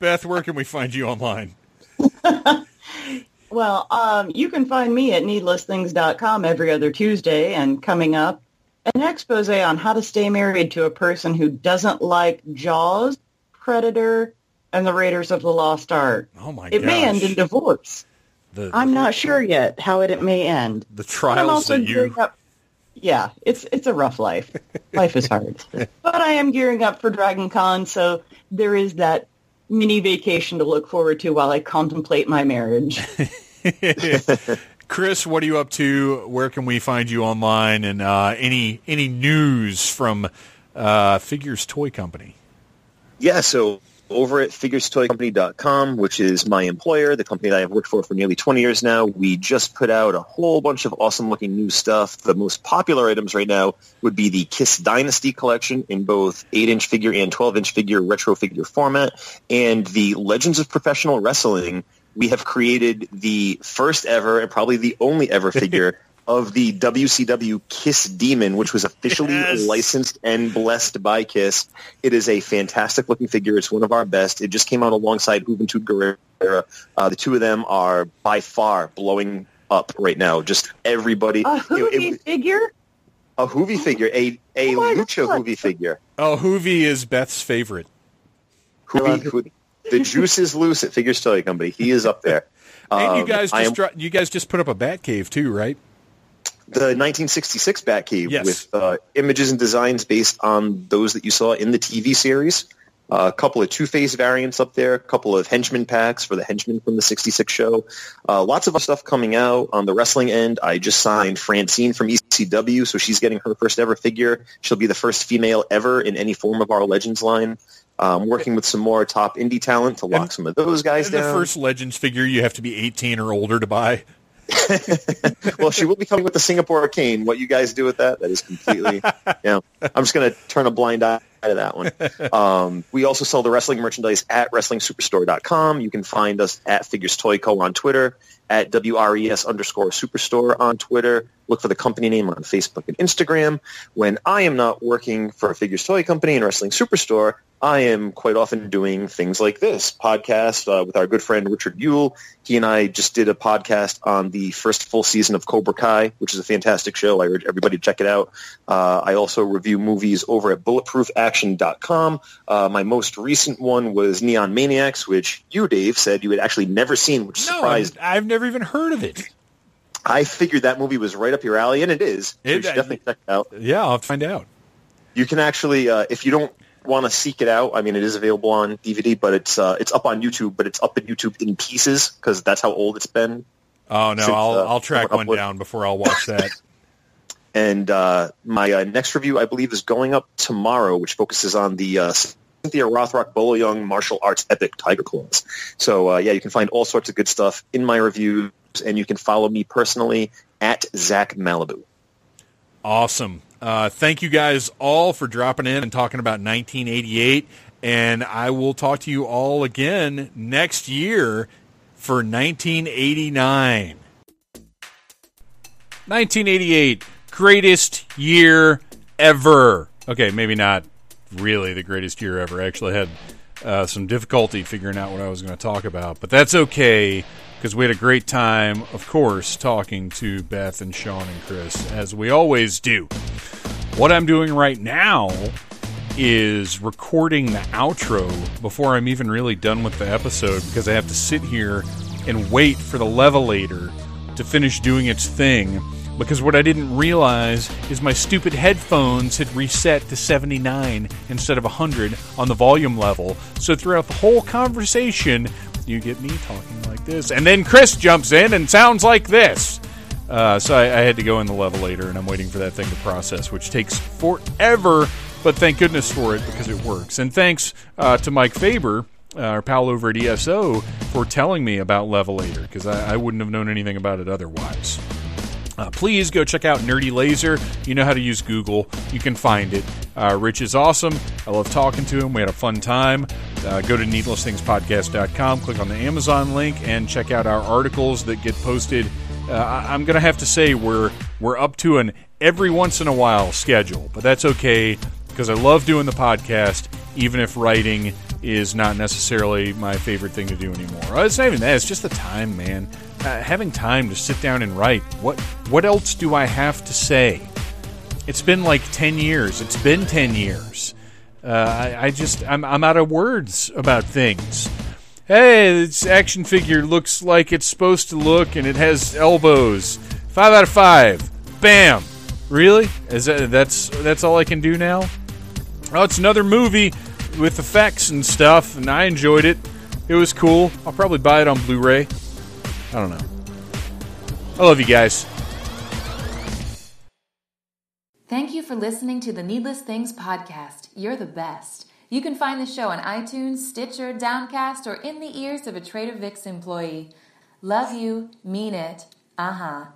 Beth, where can we find you online? Well, you can find me at needlessthings.com every other Tuesday, and coming up, an expose on how to stay married to a person who doesn't like Jaws, Predator, and the Raiders of the Lost Ark. Oh, my gosh. It may end in divorce. I'm not sure yet how it may end. The trials that you... Yeah, it's a rough life. Life is hard. But I am gearing up for Dragon Con, so there is that mini vacation to look forward to while I contemplate my marriage. Chris, what are you up to? Where can we find you online? And any news from Figures Toy Company? Yeah, so over at figurestoycompany.com, which is my employer, the company that I have worked for nearly 20 years now, we just put out a whole bunch of awesome-looking new stuff. The most popular items right now would be the Kiss Dynasty collection in both 8-inch figure and 12-inch figure retro figure format, and the Legends of Professional Wrestling. We have created the first ever and probably the only ever figure of the WCW Kiss Demon, which was officially licensed and blessed by Kiss. It is a fantastic-looking figure. It's one of our best. It just came out alongside Juventud Guerrera. The two of them are by far blowing up right now. Just everybody. A Hoovy figure? A Hoovy figure. A Lucha Hoovy figure. Oh, Hoovy is Beth's favorite. Hoovy. The juice is loose at Figures Toy Company. He is up there. And you guys just put up a Batcave too, right? The 1966 Batcave, yes, with images and designs based on those that you saw in the TV series. A couple of Two-Face variants up there, a couple of Henchman packs for the Henchmen from the 66 show. Lots of stuff coming out. On the wrestling end, I just signed Francine from ECW, so she's getting her first ever figure. She'll be the first female ever in any form of our Legends line. Working with some more top indie talent to lock some of those guys down. The first Legends figure, you have to be 18 or older to buy. Well, she will be coming with the Singapore cane. What you guys do with that is completely... I'm just going to turn a blind eye to that one. We also sell the wrestling merchandise at WrestlingSuperstore.com. You can find us at Figures Toy Co. on Twitter, at WRES_Superstore on Twitter. Look for the company name on Facebook and Instagram. When I am not working for a Figures Toy Company and Wrestling Superstore, I am quite often doing things like this podcast with our good friend Richard Yule. He and I just did a podcast on the first full season of Cobra Kai, which is a fantastic show. I urge everybody to check it out. I also review movies over at bulletproofaction.com. My most recent one was Neon Maniacs, which you, Dave, said you had actually never seen, which surprised me. I've never even heard of it. I figured that movie was right up your alley, and it is. So you should definitely check it out. Yeah, I'll find out. You can actually, if you don't want to seek it out, I mean, it is available on DVD, but it's up on YouTube, but it's up at YouTube in pieces, because that's how old it's been. Oh, no, since, I'll track one down before I'll watch that. And my next review, I believe, is going up tomorrow, which focuses on the Cynthia Rothrock Bolo Young martial arts epic Tiger Claws. So, yeah, you can find all sorts of good stuff in my reviews, and you can follow me personally at Zach Malibu. Awesome. Thank you guys all for dropping in and talking about 1988, and I will talk to you all again next year for 1989. 1988, greatest year ever. Okay, maybe not really the greatest year ever. I actually had some difficulty figuring out what I was going to talk about, but that's okay, because we had a great time, of course, talking to Beth and Sean and Chris, as we always do. What I'm doing right now is recording the outro before I'm even really done with the episode, because I have to sit here and wait for the levelator to finish doing its thing, because what I didn't realize is my stupid headphones had reset to 79 instead of 100 on the volume level. So throughout the whole conversation, you get me talking like this, and then Chris jumps in and sounds like this. So I had to go in the levelator, and I'm waiting for that thing to process, which takes forever, but thank goodness for it, because it works. And thanks to Mike Faber, our pal over at ESO, for telling me about levelator, because I wouldn't have known anything about it otherwise. Please go check out Nerdy Laser. You know how to use Google. You can find it. Rich is awesome. I love talking to him. We had a fun time. Go to needlessthingspodcast.com, click on the Amazon link, and check out our articles that get posted. I'm going to have to say we're up to an every once in a while schedule, but that's okay, because I love doing the podcast, even if writing is not necessarily my favorite thing to do anymore. It's not even that. It's just the time, man. Having time to sit down and write. What else do I have to say? It's been like 10 years. It's been 10 years. I'm out of words about things. Hey, this action figure looks like it's supposed to look, and it has elbows. 5 out of 5. Bam. Really? Is that's all I can do now? Oh, it's another movie with effects and stuff, and I enjoyed it. It was cool. I'll probably buy it on Blu-ray. I don't know. I love you guys. Thank you for listening to the Needless Things podcast. You're the best. You can find the show on iTunes, Stitcher, Downcast, or in the ears of a Trader Vic's employee. Love you. Mean it. Uh-huh.